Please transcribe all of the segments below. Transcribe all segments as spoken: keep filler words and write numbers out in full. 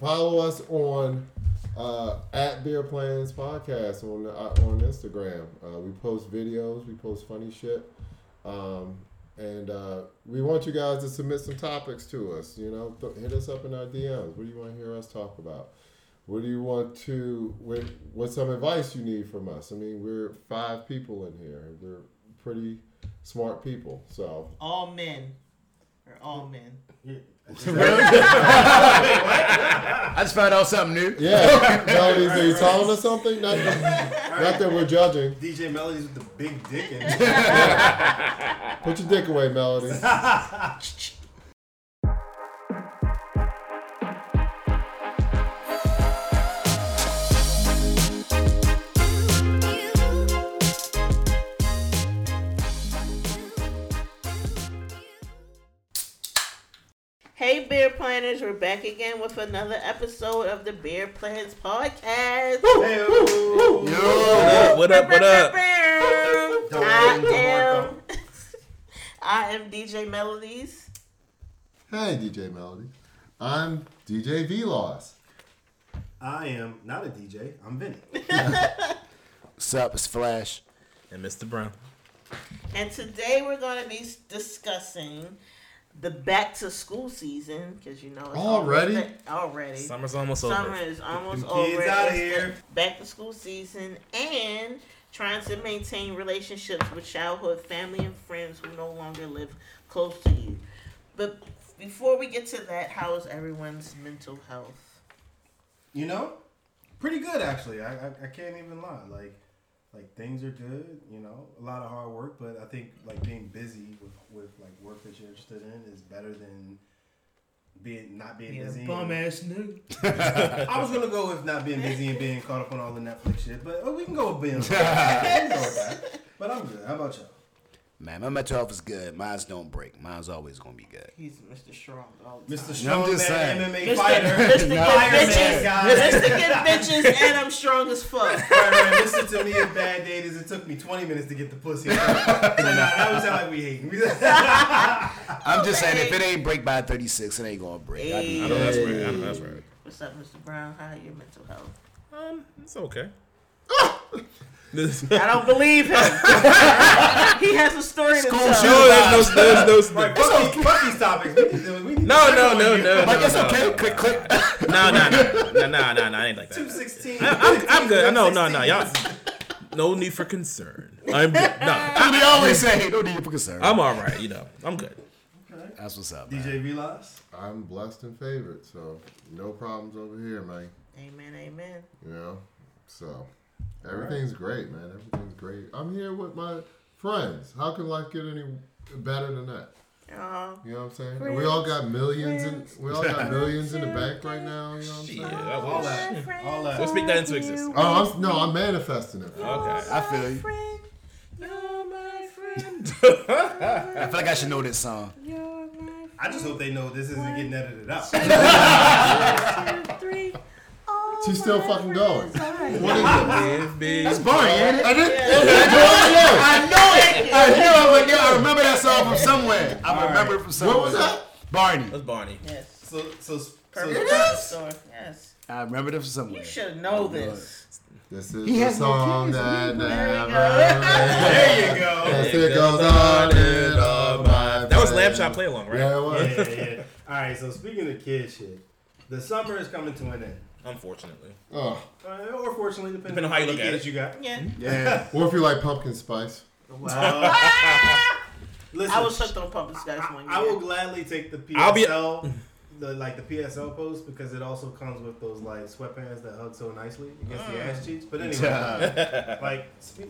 Follow us on uh, at Beer Plans Podcast on the, uh, on Instagram. Uh, we post videos. We post funny shit. Um, and uh, we want you guys to submit some topics to us. You know, th- hit us up in our D Ms. What do you want to hear us talk about? What do you want to, what, what's some advice you need from us? I mean, we're five people in here. We're pretty smart people, so. All men. We're all men. Really? I just found out something new. Yeah. Melodies, are you telling us something? Not that, right. Not that we're judging. D J Melody's with the big dick in it. Yeah. Put your dick away, Melody. Hey, Beer Planners, we're back again with another episode of the Beer Plans Podcast. Woo, hey, woo, woo, woo. Yo, what up, what up? What up? I am, I am D J Melodies. Hey, D J Melody. I'm D J V Loss. I am not a D J, I'm Benny. What's up, it's Flash. And Mister Brown. And today we're going to be discussing the back to school season, because you know it's already already, already. summer's almost summer over. Summer is almost over. Kids already. Out of here. Back to school season and trying to maintain relationships with childhood family and friends who no longer live close to you. But before we get to that, how is everyone's mental health? You know, pretty good actually. I I, I can't even lie. Like. Like, things are good, you know, a lot of hard work, but I think, like, being busy with, with like, work that you're interested in is better than being not being yeah, busy. Bum-ass nigga. I was going to go with not being busy and being caught up on all the Netflix shit, but oh, we can go with being with that. But I'm good. How about y'all? Man, my mental health is good. Mine's don't break. Mine's always going to be good. He's Mister Strong all the time. Mister Strong, I'm just man, saying. M M A Mister fighter. Mister Get Bitches. Mister Get Bitches, and I'm strong as fuck. Right, right. Listen to me as bad date as it took me twenty minutes to get the pussy. So nah, that was how we hate. I'm just saying, if it ain't break by thirty-six, it ain't going to break. Hey. I know that's right. I know that's right. What's up, Mister Brown? How are your mental health? Um, It's okay. I don't believe him. He has a story to tell. No, there's no, there's no. Fuck these topics. No, no, no, no. Like it's okay. Click, click. No, no, no, no, no, no, no. I ain't like that. Two sixteen. I'm good. No, no, no, y'all. No need for concern. I'm good. No. They always say no need for concern. I'm all right. You know, I'm good. Okay. That's what's up. D J Velas. I'm blessed and favored, so no problems over here, man. Amen, amen. You know, so. Everything's right. Great, man. Everything's great. I'm here with my friends. How can life get any better than that? Uh, you know what I'm saying? Friends, we all got millions friends, in we all got millions in the bank right now, you know what I'm saying? Yeah, all that. All that. Let's speak that into existence. Oh, I'm, no, I'm manifesting it. Okay. I feel you. Friend, you're my friend. I feel like I should know this song. You're my I just hope they know this isn't getting edited out. One, two, three. She's still fucking going. What is it? That's Barney, ain't it? I, did, yeah. I know it. I knew it. I remember that song from somewhere. I remember right. it from somewhere. What was that? Barney. That's Barney. Yes. So, so, so. Yes. Yes. I remember that from somewhere. You should know oh, this. This is he the song no that never there you go. As it goes on and on. That was Lamb Chop Play Along, right? Yeah, it was. Yeah, yeah, yeah. All right, so speaking of kid shit, the summer is coming to an end. Unfortunately. Oh. Uh, or fortunately, depending, depending on how you look at it. You got. Yeah. Yeah. Or if you like pumpkin spice. Wow. Listen, I was hooked on pumpkin spice one year. I will gladly take the P S L, be... the like the P S L post, because it also comes with those like sweatpants that hug so nicely against mm. the ass cheeks. But anyway, uh, like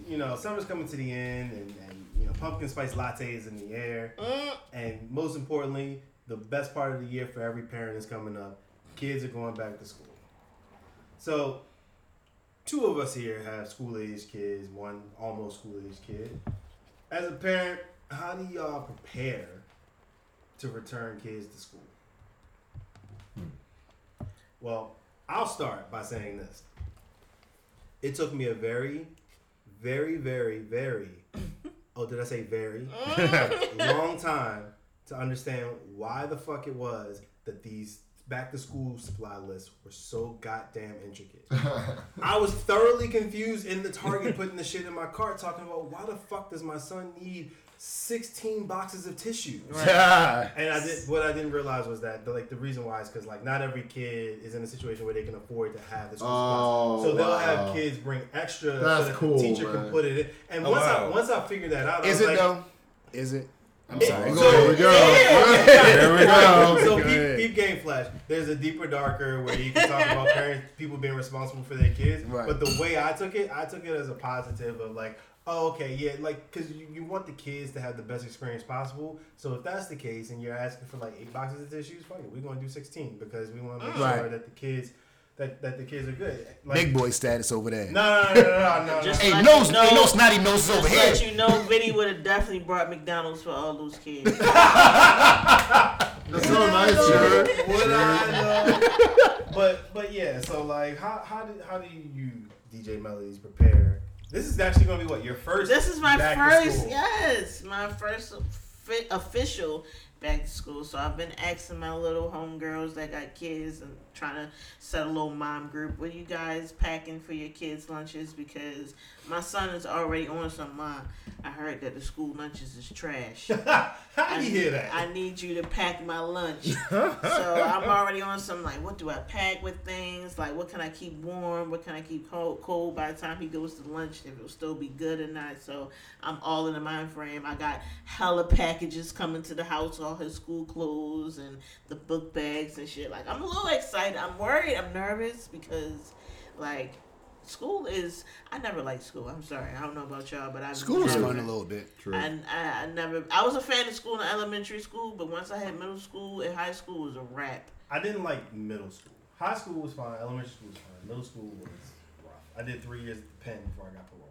you know, summer's coming to the end, and, and you know, pumpkin spice latte is in the air, mm. and most importantly, the best part of the year for every parent is coming up. Kids are going back to school. So, two of us here have school-age kids, one almost school-age kid. As a parent, how do y'all prepare to return kids to school? Well, I'll start by saying this. It took me a very, very, very, very, oh, did I say very? long time to understand why the fuck it was that these back to school supply lists were so goddamn intricate. I was thoroughly confused in the Target putting the shit in my cart, talking about why the fuck does my son need sixteen boxes of tissue? Right? Yeah. And I did what I didn't realize was that the, like the reason why is because like not every kid is in a situation where they can afford to have this. Oh, so they'll wow. have kids bring extra. That's so that cool, the teacher man. Can put it in. And oh, once wow. I once I figured that out, is I was it like, though? Is it? I'm sorry. So, there we go. Yeah. There we go. So peep, peep game Flash. There's a deeper, darker where you can talk about parents, people being responsible for their kids. Right. But the way I took it, I took it as a positive of like, oh, okay, yeah, like because you, you want the kids to have the best experience possible. So if that's the case, and you're asking for like eight boxes of tissues, fuck it, we're gonna do sixteen because we want to make mm. sure right. that the kids. That, that the kids are good. Like, big boy status over there. No, no, no, no, no, no. Just ain't, no you know, ain't no snotty noses over here. Just let you know, Vinnie would have definitely brought McDonald's for all those kids. That's so nice, sure. Would I know? But, but yeah, so like, how how do, how do you, D J Melodies, prepare? This is actually going to be what, your first? This is my first, yes. My first official back to school, so I've been asking my little homegirls that got kids and trying to set a little mom group. What are you guys packing for your kids' lunches? Because my son is already on some mom. I heard that the school lunches is trash. How do you hear that? I need you to pack my lunch. So I'm already on some like, what do I pack with things? Like, what can I keep warm? What can I keep cold? Cold by the time he goes to lunch, if it'll still be good or not. So I'm all in the mind frame. I got hella packages coming to the house. All his school clothes and the book bags and shit. Like, I'm a little excited. I'm worried. I'm nervous because, like, school is... I never liked school. I'm sorry. I don't know about y'all, but I... School was fun a little bit. True. I, I, I never... I was a fan of school in elementary school, but once I had middle school and high school, it was a wrap. I didn't like middle school. High school was fine. Elementary school was fine. Middle school was rough. I did three years at Penn before I got paroled.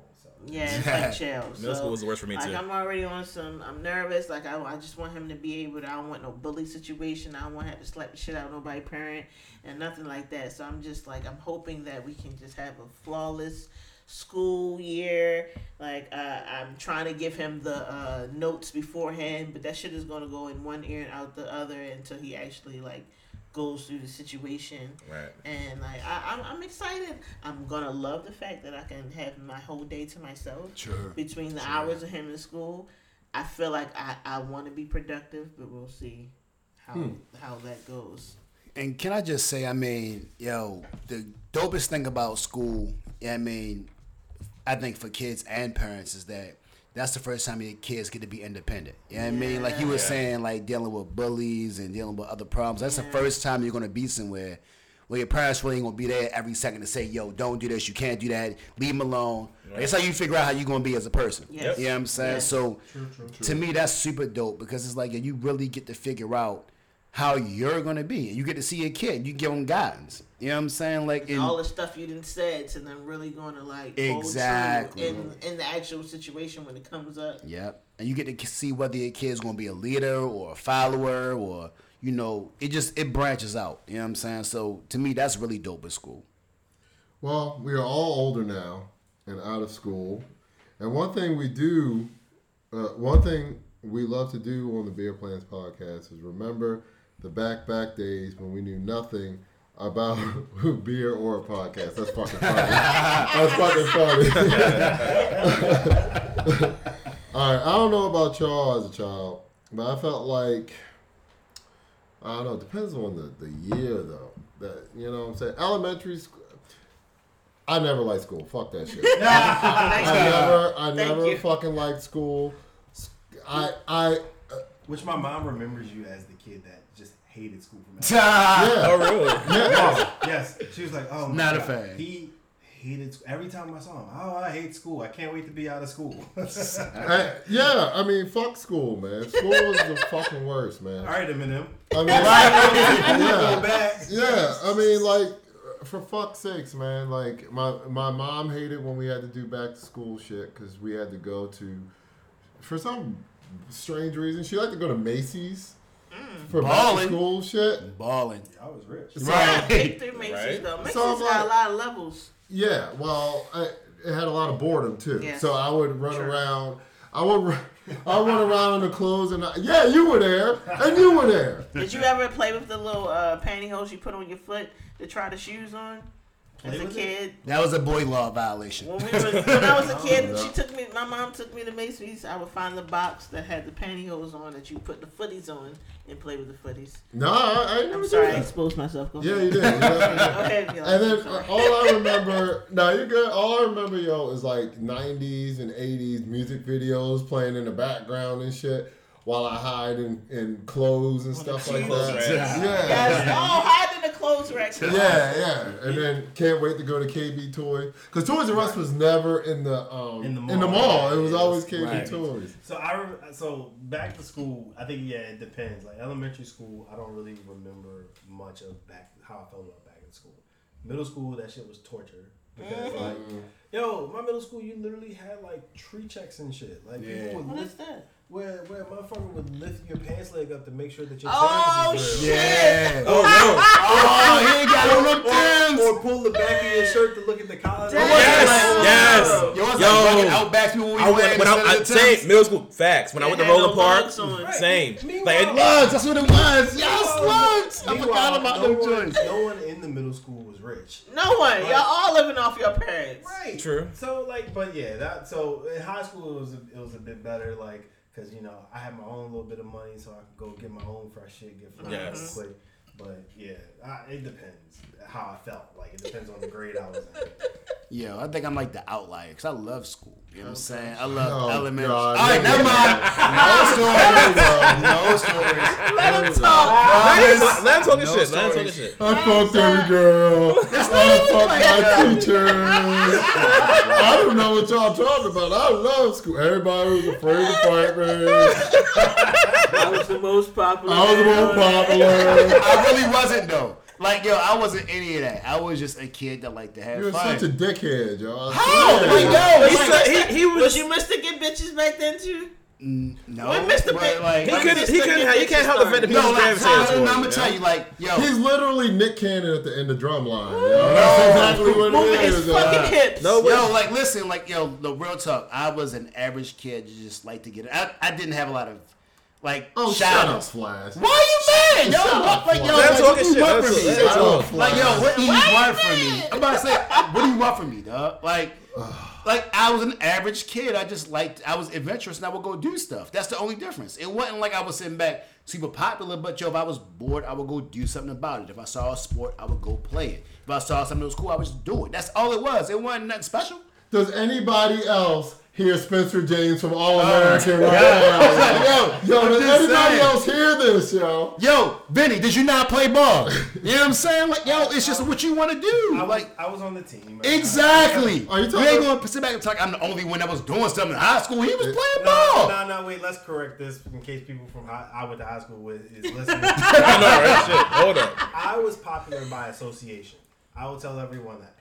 Yeah, it's like chill. Middle school was the worst for me like, too. Like I'm already on some. I'm nervous. Like I, I just want him to be able to. I don't want no bully situation. I don't want to have to slap the shit out of nobody parent and nothing like that. So I'm just like I'm hoping that we can just have a flawless school year. Like uh, I'm trying to give him the uh, notes beforehand, but that shit is gonna go in one ear and out the other until he actually like goes through the situation, right? And like I, I'm, I'm excited. I'm gonna love the fact that I can have my whole day to myself. Sure. Between the sure. hours of him in school, I feel like I, I want to be productive, but we'll see how hmm. how that goes. And can I just say, I mean, yo, the dopest thing about school, I mean, I think for kids and parents is that. That's the first time your kids get to be independent. You know what yeah. I mean? Like you were yeah. saying, like dealing with bullies and dealing with other problems. That's yeah. the first time you're going to be somewhere where your parents really ain't going to be there every second to say, yo, don't do this. You can't do that. Leave them alone. Right. That's how you figure out how you're going to be as a person. Yes. You know what I'm saying? Yes. So true, true, true. To me, that's super dope because it's like you really get to figure out how you're going to be. You get to see your kid. You give them guidance. You know what I'm saying? Like in, all the stuff you didn't said to them really going to like exactly in, in the actual situation when it comes up. Yep. And you get to see whether your kid's going to be a leader or a follower or, you know, it just, it branches out. You know what I'm saying? So to me, that's really dope at school. Well, we are all older now and out of school. And one thing we do, uh, one thing we love to do on the Beer Plans podcast is remember the back, back days when we knew nothing about beer or a podcast. That's fucking funny. That's fucking funny. All right. I don't know about y'all as a child, but I felt like, I don't know, it depends on the, the year, though. That you know what I'm saying? Elementary school. I never liked school. Fuck that shit. I, I never, I never fucking liked school. I, I. Uh, Which my mom remembers you as the kid that just hated school for me. Yeah. Oh, really? Yeah. Yes. She was like, oh, my not God. A fan. He hated school. Every time I saw him, oh, I hate school. I can't wait to be out of school. I, yeah, I mean, fuck school, man. School was the fucking worst, man. All right, Eminem. I mean, yeah. yeah, I mean, like, for fuck's sakes, man. Like, my, my mom hated when we had to do back to school shit because we had to go to, for some strange reason, she liked to go to Macy's. Mm. For balling school shit, balling. I was rich. So, right. I came through Macy's right. though. Macy's so like, had a lot of levels. Yeah, well, I, it had a lot of boredom too. Yeah. So I would run sure. around. I went, I went around in the clothes, and I, yeah, you were there, and you were there. Did you ever play with the little uh, pantyhose you put on your foot to try the shoes on? As a kid, that was a boy law violation. When, we was, when I was a kid, she took me. My mom took me to Macy's. I would find the box that had the pantyhose on that you put the footies on and play with the footies. No, I, I never. I'm sorry, I exposed myself. Go yeah, ahead. You did. Yeah. Okay, and then uh, all I remember. No, you're good. All I remember, yo, is like nineties and eighties music videos playing in the background and shit. While I hide in, in clothes and oh, stuff like that. Racks. Yeah. Yes. Oh, hide in the clothes rack. Yeah, yeah. And then can't wait to go to K B Toy. Because Toys R Us was never in the, um, in the mall. In the mall. It was yes. always K B right. Toys. So, I, so back to school, I think, yeah, it depends. Like elementary school, I don't really remember much of back how I felt about back in school. Middle school, that shit was torture. Because mm. like, yo, my middle school, you literally had like tree checks and shit. Like, yeah. people would what is that? Where where motherfucker would lift your pants leg up to make sure that your oh, pants is real. Yeah. Oh, no. Oh, he ain't got no look pants. Or pull the back of your shirt to look at the collar. Yes, yes. Yo, like fucking Outbacks people we went when I same middle school facts. When they I went to Roller no Park, same. Meanwhile, like slugs, that's what it was. Y'all slugs. I forgot about no them joints. No one in the middle school was rich. No one. Like, y'all all living off your parents. Right. True. So like, but yeah, that. So in high school it was a, it was a bit better. Like. Because, you know, I had my own little bit of money, so I could go get my own fresh shit, get fresh yes. real quick. But, yeah, I, it depends how I felt. Like, it depends on the grade I was in. Yeah, I think I'm like the outlier, because I love school. You know what I'm saying? I love oh, elementary. All right, never mind. No stories. No stories. Let him talk. Let him talk his shit. Let him talk his shit. I fucked every girl. I fucked my teachers. I don't know what y'all talking about. I love school. Everybody was afraid of partners. I was the most popular. I was the most popular. I really wasn't, though. Like, yo, I wasn't any of that. I was just a kid that liked to have You're fun. You're such a dickhead, y'all. How? Like, yo, he, said, he, he was... Was you Mister Get Bitches back then, too? Mm, no. Well, Mister But, like, he couldn't, he couldn't, he can't help the fact that no, like, I'm, I'm going to tell you, like, yo. He's literally Nick Cannon at the end of Drumline. Yo. No, that's exactly what it is. Moving his fucking hips. No, yo, like, listen, like, yo, the real talk. I was an average kid that just liked to get it. I, I didn't have a lot of... Like, oh, shout out, Flash. Why are you mad? Yo, what, like, yo, like, what do you want from me? Like, yo, what do you want from me? I'm about to say, what do you want from me, dog? Like, like, I was an average kid. I just liked, I was adventurous, and I would go do stuff. That's the only difference. It wasn't like I was sitting back super popular, but yo, if I was bored, I would go do something about it. If I saw a sport, I would go play it. If I saw something that was cool, I would just do it. That's all it was. It wasn't nothing special. Does anybody else? Here's Spencer James from All American uh, right now. Like, yo, yo, does anybody saying. Else hear this, yo? Yo, Benny, did you not play ball? You know what I'm saying? Like, yo, it's just what you want to do. I was, like, I was on the team. Man. Exactly. Are you talking we ain't going to sit back and talk, I'm the only one that was doing something in high school. He was it, playing no, ball. No, no, wait, let's correct this in case people from high, I went to high school with is listening. I know, right? Shit. Hold up. I was popular by association. I will tell everyone that.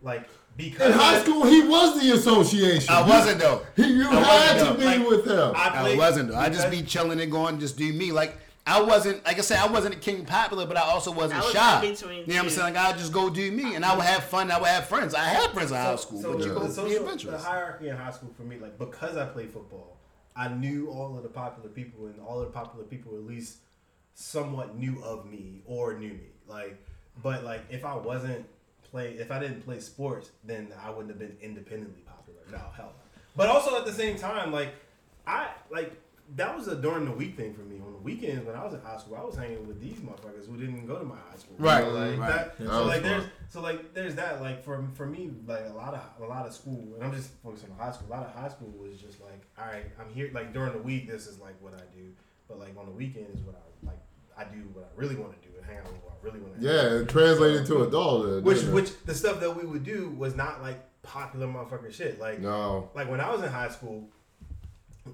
Like, because in high school, he was the association. I wasn't, though. He, you I had to though. Be like, with him. I, played, I wasn't, though. I just be chilling and going, just do me. Like, I wasn't, like I said, I wasn't a king popular, but I also wasn't I was shy. You two. Know what I'm saying? Like, I just go do me, and I would have fun. I would have friends. I had friends in so, high school. So, but you go social, be adventurous. The hierarchy in high school for me, like, because I played football, I knew all of the popular people, and all of the popular people at least somewhat knew of me or knew me. Like, but, like, if I wasn't, Play, if I didn't play sports, then I wouldn't have been independently popular. No, hell no. But also at the same time, like, I, like, that was a during the week thing for me. On the weekends, when I was in high school, I was hanging with these motherfuckers who didn't go to my high school. Right, you know, like, right. That, yeah, so, that like, there's, so, like, there's that. Like, for for me, like, a lot of a lot of school, and I'm just focusing on high school, a lot of high school was just like, all right, I'm here. Like, during the week, this is, like, what I do. But, like, on the weekend is what I, like, I do what I really want to do. Hang out with who I really want to. Yeah, it translated to adulthood. Which, which the stuff that we would do was not like popular motherfucking shit. Like, no. Like when I was in high school,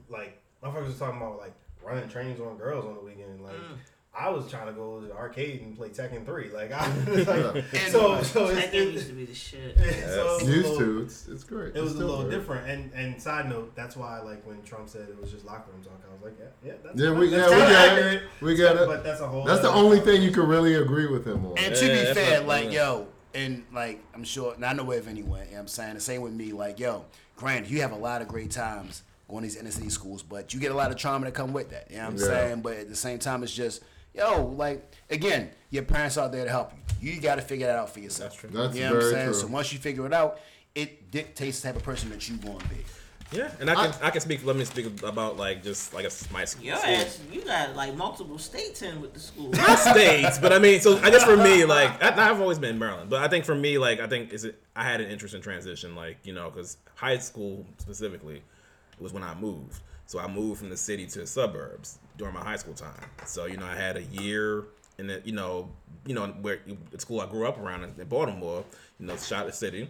like motherfuckers was talking about like running trains on girls on the weekend. Like mm. I was trying to go to the arcade and play Tekken three. Like I, was like, so so Tekken used to be the shit. Yes. So it used little, to. It's, it's great. It it's was a little great. Different. And and side note, that's why like when Trump said it was just locker room talk, I was like, yeah, yeah, that's yeah, we, that's yeah, we got accurate. It. We got so, it. But that's a whole. That's the only thing you can really agree with him on. And yeah, to be fair, like, like yo, and like I'm sure, and I know if anyone, you know what I'm saying the same with me. Like yo, granted, you have a lot of great times. going to these inner city schools, but you get a lot of trauma that come with that. You know what I'm yeah. saying? But at the same time, it's just, yo, like, again, your parents out there to help you. You got to figure that out for yourself. That's true. That's you know what I'm saying? True. So once you figure it out, it dictates the type of person that you want to be. Yeah, and I can I, I can speak. Let me speak about like just like a, my school. Your ass, you got like multiple states in with the school. Not states, but I mean, so I guess for me, like I, I've always been in Maryland, but I think for me, like I think is it, I had an interest in transition, like you know, because high school specifically was when I moved. So I moved from the city to the suburbs during my high school time. So you know, I had a year in the you know you know where the school I grew up around in Baltimore, you know, Charlotte City.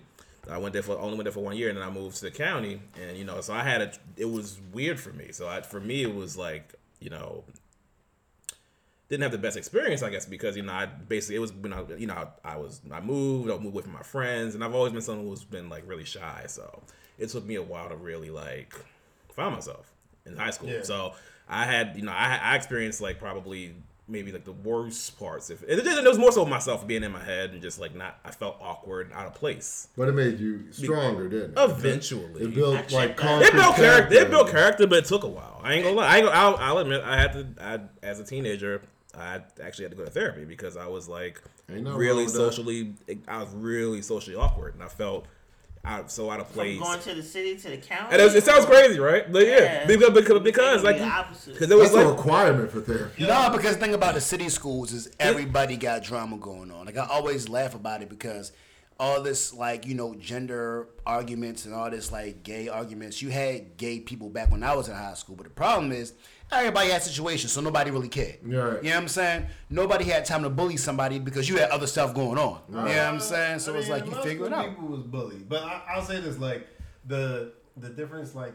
I went there for only went there for one year, and then I moved to the county, and you know, so I had a. It was weird for me. So I, for me, it was like you know, didn't have the best experience, I guess, because you know, I basically it was when I you know I, I was I moved I moved away from my friends, and I've always been someone who's been like really shy. So it took me a while to really like find myself in high school. Yeah. So I had you know I I experienced like probably. Maybe like the worst parts. If it, it was more so myself being in my head and just like not, I felt awkward and out of place. But it made you stronger, didn't it? Eventually, it built Actually, like it built character. It built character, but it took a while. I ain't gonna lie. I ain't gonna, I'll, I'll admit, I had to. I, as a teenager, I actually had to go to therapy because I was like really socially. I was really socially awkward, and I felt. Out, so out of place. From going to the city to the county. And it, it sounds crazy, right? But yeah, yeah. because because, because like because it was like, a requirement for therapy. Yeah. No, because the thing about the city schools is everybody got drama going on. Like I always laugh about it because all this like you know gender arguments and all this like gay arguments. You had gay people back when I was in high school, but the problem is. Everybody had situations, so nobody really cared. Right. You know what I'm saying? Nobody had time to bully somebody because you had other stuff going on. Right. You know what I'm saying? So I mean, it's like you figure it out. People was bullied, but I, I'll say this: like the the difference, like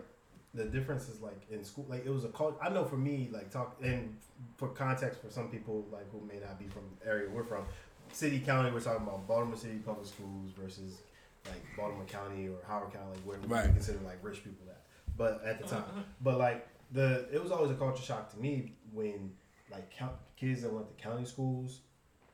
the difference is like in school, like it was a culture. I know for me, like talk and for context for some people, like who may not be from the area we're from, city county. We're talking about Baltimore City Public Schools versus like Baltimore County or Howard County, like where right. we consider like rich people at. But at the time, uh-huh. but like. The it was always a culture shock to me when like count, kids that went to county schools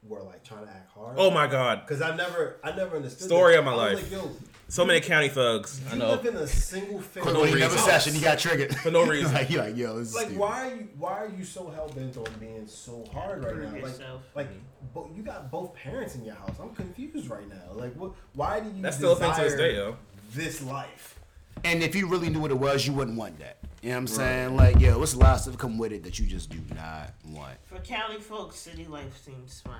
were like trying to act hard. Oh my god! Because I never I never understood story that. Of my I life. Like, yo, so many county thugs. I know. Live in a single family. No, he never session. He got triggered for no reason. like, like yo, this like is why are you why are you so hell bent on being so hard right now? Like, like but you got both parents in your house. I'm confused right now. Like what? Why do you? That's still a thing to this day, yo. This life. And if you really knew what it was, you wouldn't want that. You know what I'm right. saying? Like, yo, it's a lot of stuff come with it that you just do not want. For county folks, city life seems fun.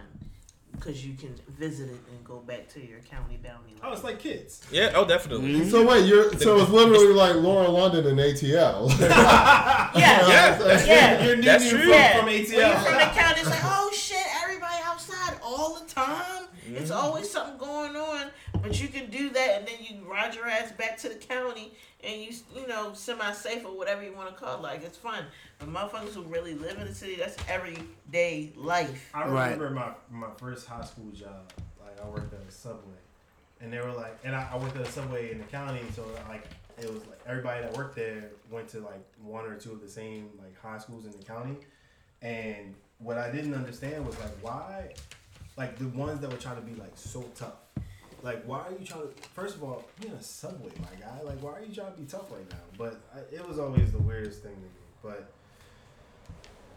Because you can visit it and go back to your county bounty life. Oh, it's like kids. Yeah, oh, definitely. Mm-hmm. So, wait, you're so it's literally like Laura London in A T L. yeah. yeah. That's yeah. You're new That's true. From, yeah. from A T L. When you're from the county, it's like, oh, shit, everybody outside all the time. Mm-hmm. It's always something going on. But you can do that, and then you ride your ass back to the county, and you, you know, semi-safe or whatever you want to call it. Like, it's fun. But motherfuckers who really live in the city, that's everyday life. I remember right. my, my first high school job. Like, I worked at a Subway. And they were like, and I, I went to a Subway in the county, so, like, it was like everybody that worked there went to, like, one or two of the same, like, high schools in the county. And what I didn't understand was, like, why, like, the ones that were trying to be, like, so tough. Like, why are you trying to... First of all, you're in a Subway, my guy. Like, why are you trying to be tough right now? But I, it was always the weirdest thing to me. But,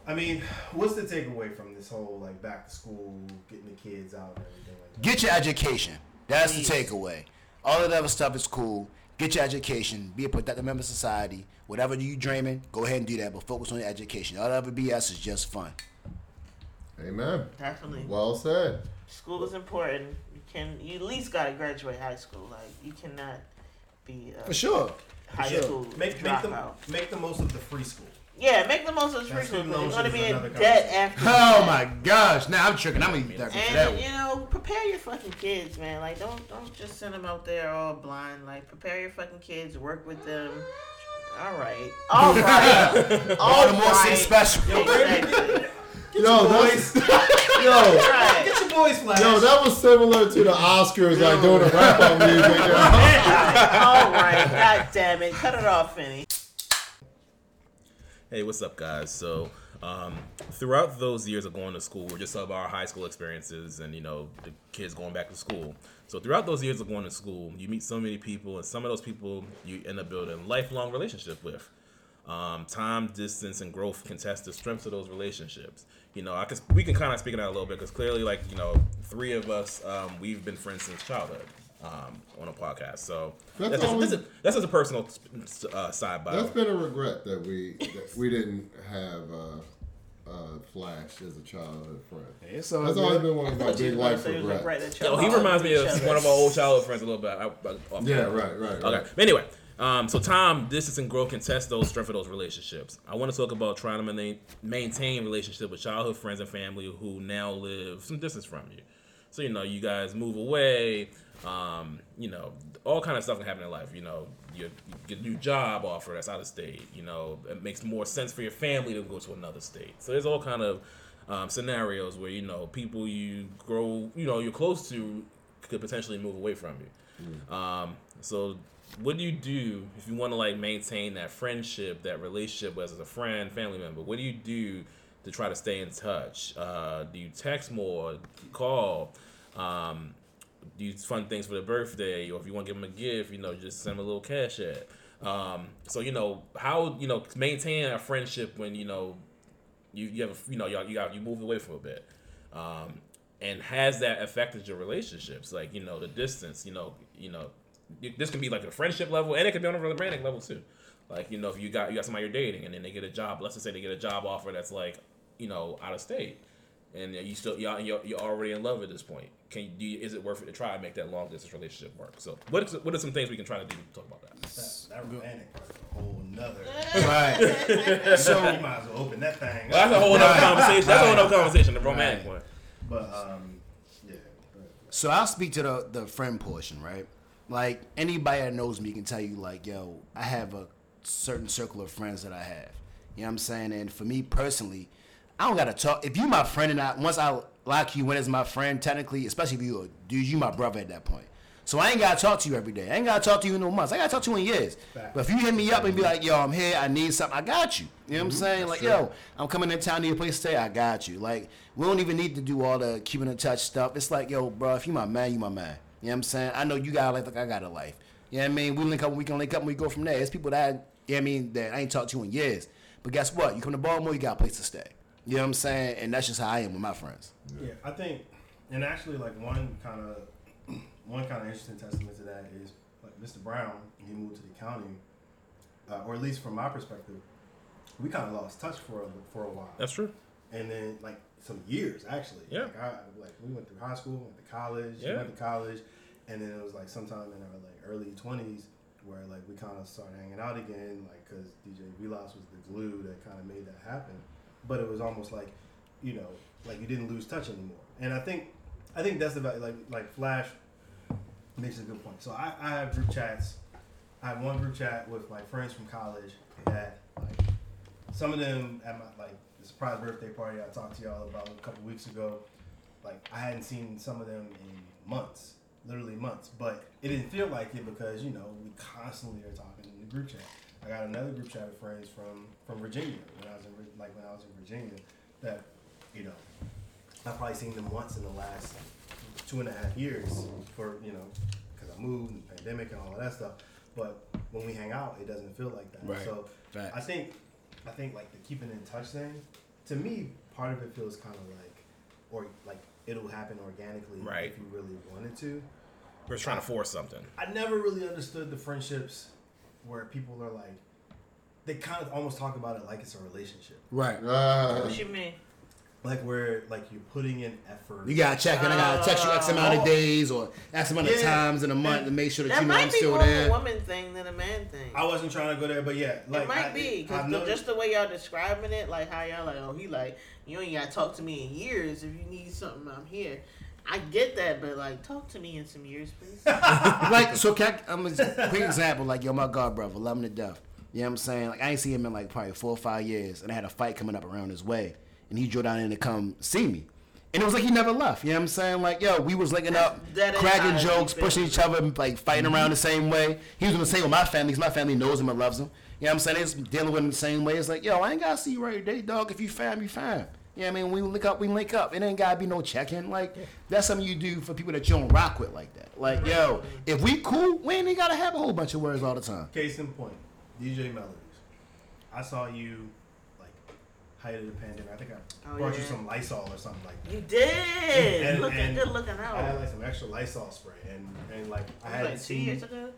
I mean, what's the takeaway from this whole, like, back to school, getting the kids out and everything like that? Get your education. That's Please. the takeaway. All of that other stuff is cool. Get your education. Be a productive member of society. Whatever you're dreaming, go ahead and do that. But focus on your education. All that other B S is just fun. Amen. Definitely. Well said. School is important. Can, you at least gotta graduate high school. Like you cannot be uh, for sure high for sure. school make, make the make the most of the free school. Yeah, make the most of the free school. You're gonna be in debt after. Oh my gosh! Now I'm tricking. I'm gonna be debt for that. And you know, prepare your fucking kids, man. Like don't don't just send them out there all blind. Like prepare your fucking kids. Work with them. All right. All right. all the more right. special. Exactly. Get yo, that's, yo, right. Get your boys, Flash. Yo, that was similar to the Oscars, like doing a rap on music. All right, all right, god damn it, cut it off, Vinny. Hey, what's up, guys? So, um, throughout those years of going to school, we're just talking about our high school experiences, and you know, the kids going back to school. So, throughout those years of going to school, you meet so many people, and some of those people you end up building lifelong relationships with. Um, time, distance, and growth can test the strength of those relationships. You know, I can, we can kind of speak on that a little bit because clearly, like, you know, three of us, um, we've been friends since childhood um, on a podcast. So that's, that's, always, just, that's, a, that's just a personal uh, side by. That's been a regret that we that we didn't have uh, uh, Flash as a childhood friend. It's all that's good. Always been one of my big life regrets. Right, Yo, he reminds me of one of my old childhood friends a little bit. I, I, yeah, right, right, right. Okay, but anyway. Um, so time, distance, and growth can test those strength of those relationships. I want to talk about trying to man- maintain relationship with childhood friends and family who now live some distance from you. So, you know, you guys move away, um, you know, all kind of stuff can happen in life. You know, your, your new job offer that's out of state, you know, it makes more sense for your family to go to another state. So there's all kind of um, scenarios where, you know, people you grow, you know, you're close to could potentially move away from you. Mm. Um, so... What do you do if you want to like maintain that friendship, that relationship as a friend, family member? What do you do to try to stay in touch? Uh, do you text more, call? Um, do you fund things for their birthday, or if you want to give them a gift, you know, just send them a little cash app. Um, so you know how you know maintain a friendship when you know you you have a, you know you you got you moved away for a bit, um, and has that affected your relationships? Like you know the distance, you know you know. This can be like a friendship level, and it can be on a romantic level too. Like you know, if you got you got somebody you're dating, and then they get a job. Let's just say they get a job offer that's like, you know, out of state, and you still you're you're already in love at this point. Can you, do you, is it worth it to try and make that long distance relationship work? So what is, what are some things we can try to do to talk about that? That, that romantic part is a whole nother. Right. So you might as well open that thing. Well, that's a whole nother conversation. That's a whole nother conversation. The romantic right. one. But um, yeah. So I'll speak to the the friend portion, right? Like, anybody that knows me can tell you, like, yo, I have a certain circle of friends that I have. You know what I'm saying? And for me personally, I don't got to talk. If you my friend and I, once I lock you in as my friend, technically, especially if you a dude, you my brother at that point. So I ain't got to talk to you every day. I ain't got to talk to you in no months. I got to talk to you in years. But if you hit me up and be like, yo, I'm here, I need something, I got you. You know what I'm saying? That's like, true. Yo, I'm coming in town, need a place to stay, I got you. Like, we don't even need to do all the keeping in touch stuff. It's like, yo, bro, if you my man, you my man. You know what I'm saying? I know you got a life like I got a life. You know what I mean? We link up, we can link up, and we go from there. There's people that I, you know what I mean, that I ain't talked to in years. But guess what? You come to Baltimore, you got a place to stay. You know what I'm saying? And that's just how I am with my friends. Yeah, yeah I think, and actually, like, one kind of one kind of interesting testament to that is, like, Mister Brown, he moved to the county, uh, or at least from my perspective, we kind of lost touch for a, for a while. That's true. And then, like, some years, actually. Yeah. Like, I, like, we went through high school, went to college, yeah. went to college, and then it was, like, sometime in our, like, early twenties where, like, we kind of started hanging out again, like, because D J Velas was the glue that kind of made that happen. But it was almost like, you know, like, you didn't lose touch anymore. And I think I think that's about, like, like Flash makes a good point. So I, I have group chats. I have one group chat with my friends from college that, like, some of them at my, like, surprise birthday party I talked to y'all about a couple weeks ago. Like, I hadn't seen some of them in months, literally months. But it didn't feel like it because, you know, we constantly are talking in the group chat. I got another group chat of friends from, from Virginia when I was in like when I was in Virginia that, you know, I've probably seen them once in the last like, two and a half years for, you know, because I moved and the pandemic and all of that stuff. But when we hang out, it doesn't feel like that. Right. So right. I think. I think like the keeping in touch thing, to me, part of it feels kind of like, or like it'll happen organically right. if you really wanted to. We're trying to force something. I never really understood the friendships where people are like, they kind of almost talk about it like it's a relationship. Right. Uh, what you mean? Like where like you're putting in effort. You gotta check, and uh, I gotta text you X amount of days or X amount yeah. of times in a month to make sure that, that you know I'm still there. That might be more of a woman thing than a man thing. I wasn't trying to go there, but yeah, like it might I, be because just the way y'all describing it, like how y'all like, oh, he like you ain't gotta talk to me in years. If you need something, I'm here. I get that, but like talk to me in some years, please. Like so, can I, I'm a quick example. Like yo, my god brother, love him to death. You know what I'm saying? Like I ain't seen him in like probably four or five years, and I had a fight coming up around his way. And he drove down in to come see me. And it was like he never left. You know what I'm saying? Like, yo, we was linking up, cracking jokes, pushing each other, like fighting around the same way. He was in the same with my family because my family knows him and loves him. You know what I'm saying? They was dealing with him the same way. It's like, yo, I ain't got to see you right today, dog. If you fam, you fam. You know what I mean? We link up, we link up. It ain't got to be no check-in. Like, that's something you do for people that you don't rock with like that. Like, yo, if we cool, we ain't got to have a whole bunch of words all the time. Case in point, D J Melody. I saw you like height of the pandemic. I think I oh, brought yeah. you some Lysol or something like that. You did. And, looking and good, looking out. I had like some extra Lysol spray, and and like I hadn't like two seen years ago.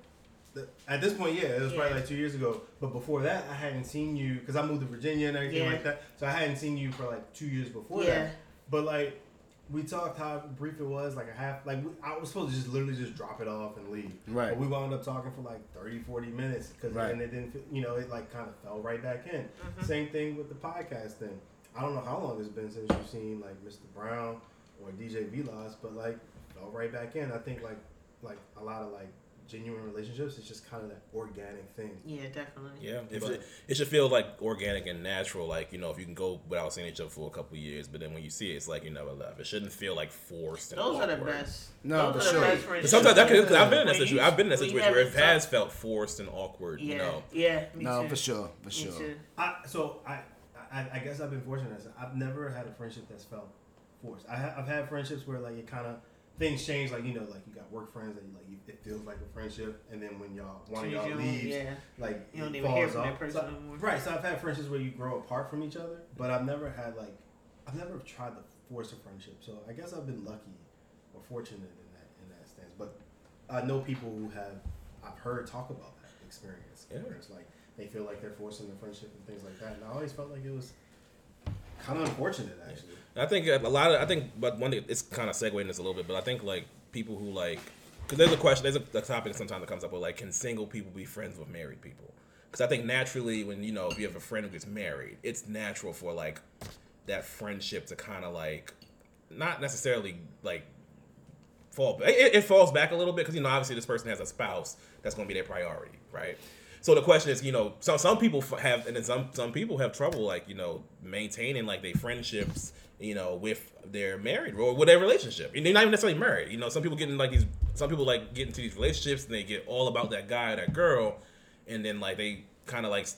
The, at this point, yeah, it was yeah. probably like two years ago. But before that, I hadn't seen you because I moved to Virginia and everything yeah. like that. So I hadn't seen you for like two years before yeah. that. But like. We talked how brief it was, like a half, like we, I was supposed to just literally just drop it off and leave. Right. But we wound up talking for like thirty, forty minutes because right. then it didn't, you know, it like kind of fell right back in. Mm-hmm. Same thing with the podcast thing. I don't know how long it's been since you've seen like Mister Brown or D J Velas, but like fell right back in. I think like like a lot of like genuine relationships, it's just kind of that organic thing. Yeah, definitely. Yeah, if it, it should feel like organic and natural. Like, you know, if you can go without seeing each other for a couple of years, but then when you see it, it's like you never left. It shouldn't feel like forced. And those awkward. Are the best. No, those for are sure. The sometimes that can, I've been in that situation. I've been in that situation where it has felt forced and awkward. Yeah. You know. Yeah. Me no, too. for sure, for sure. I, so I, I, I guess I've been fortunate. I've never had a friendship that's felt forced. I, I've had friendships where like it kind of. Things change, like, you know, like, you got work friends, and, like, you, it feels like a friendship, and then when y'all, one of y'all leaves, yeah. like, you don't even hear from that person anymore. Right, so I've had friendships where you grow apart from each other, but I've never had, like, I've never tried to force a friendship, so I guess I've been lucky or fortunate in that in that stance, but I know people who have, I've heard talk about that experience, yeah. where it's like, they feel like they're forcing their friendship and things like that, and I always felt like it was kind of unfortunate, actually. I think a lot of I think, but one thing it's kind of segueing this a little bit, but I think like people who like, because there's a question, there's a, a topic sometimes that comes up, but like, can single people be friends with married people? Because I think naturally, when you know if you have a friend who gets married, it's natural for like that friendship to kind of like not necessarily like fall. It, it falls back a little bit because you know obviously this person has a spouse that's going to be their priority, right? So the question is, you know, some some people have, and then some some people have trouble, like, you know, maintaining like their friendships, you know, with their married or with their relationship. And they're not even necessarily married. You know, some people get in like these, some people like get into these relationships and they get all about that guy or that girl, and then like they kind of like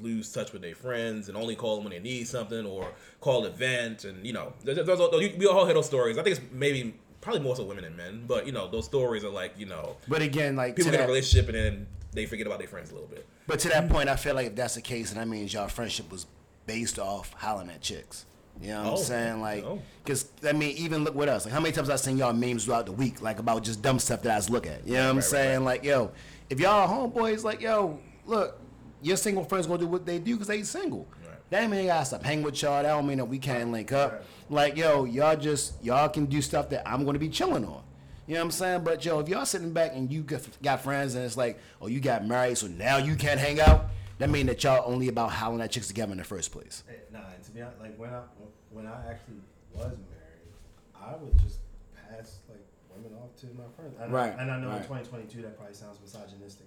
lose touch with their friends and only call them when they need something or call an event, and you know, there's, there's, there's, we all hear those stories. I think it's maybe. Probably more so women than men, but you know those stories are like you know. But again, like people get that, in a relationship and then they forget about their friends a little bit. But to that point, I feel like if that's the case, then that means y'all friendship was based off hollering at chicks. You know what oh, I'm saying? Like, because oh. I mean, even look with us. Like, how many times I seen y'all memes throughout the week, like about just dumb stuff that I was looking at. You know what right, I'm right, saying? Right. Like, yo, if y'all homeboys, like, yo, look, your single friends gonna do what they do because they single. Right. That don't mean they gotta stop hanging with y'all. That don't mean that we can't link up. Right. Like, yo, y'all just, y'all can do stuff that I'm going to be chilling on. You know what I'm saying? But, yo, if y'all sitting back and you got friends and it's like, oh, you got married, so now you can't hang out, that mean that y'all only about howling at chicks together in the first place. Hey, nah, and to be honest, like, when I, when I actually was married, I would just pass, like, women off to my friends. And right. I, and I know right. in twenty twenty-two that probably sounds misogynistic.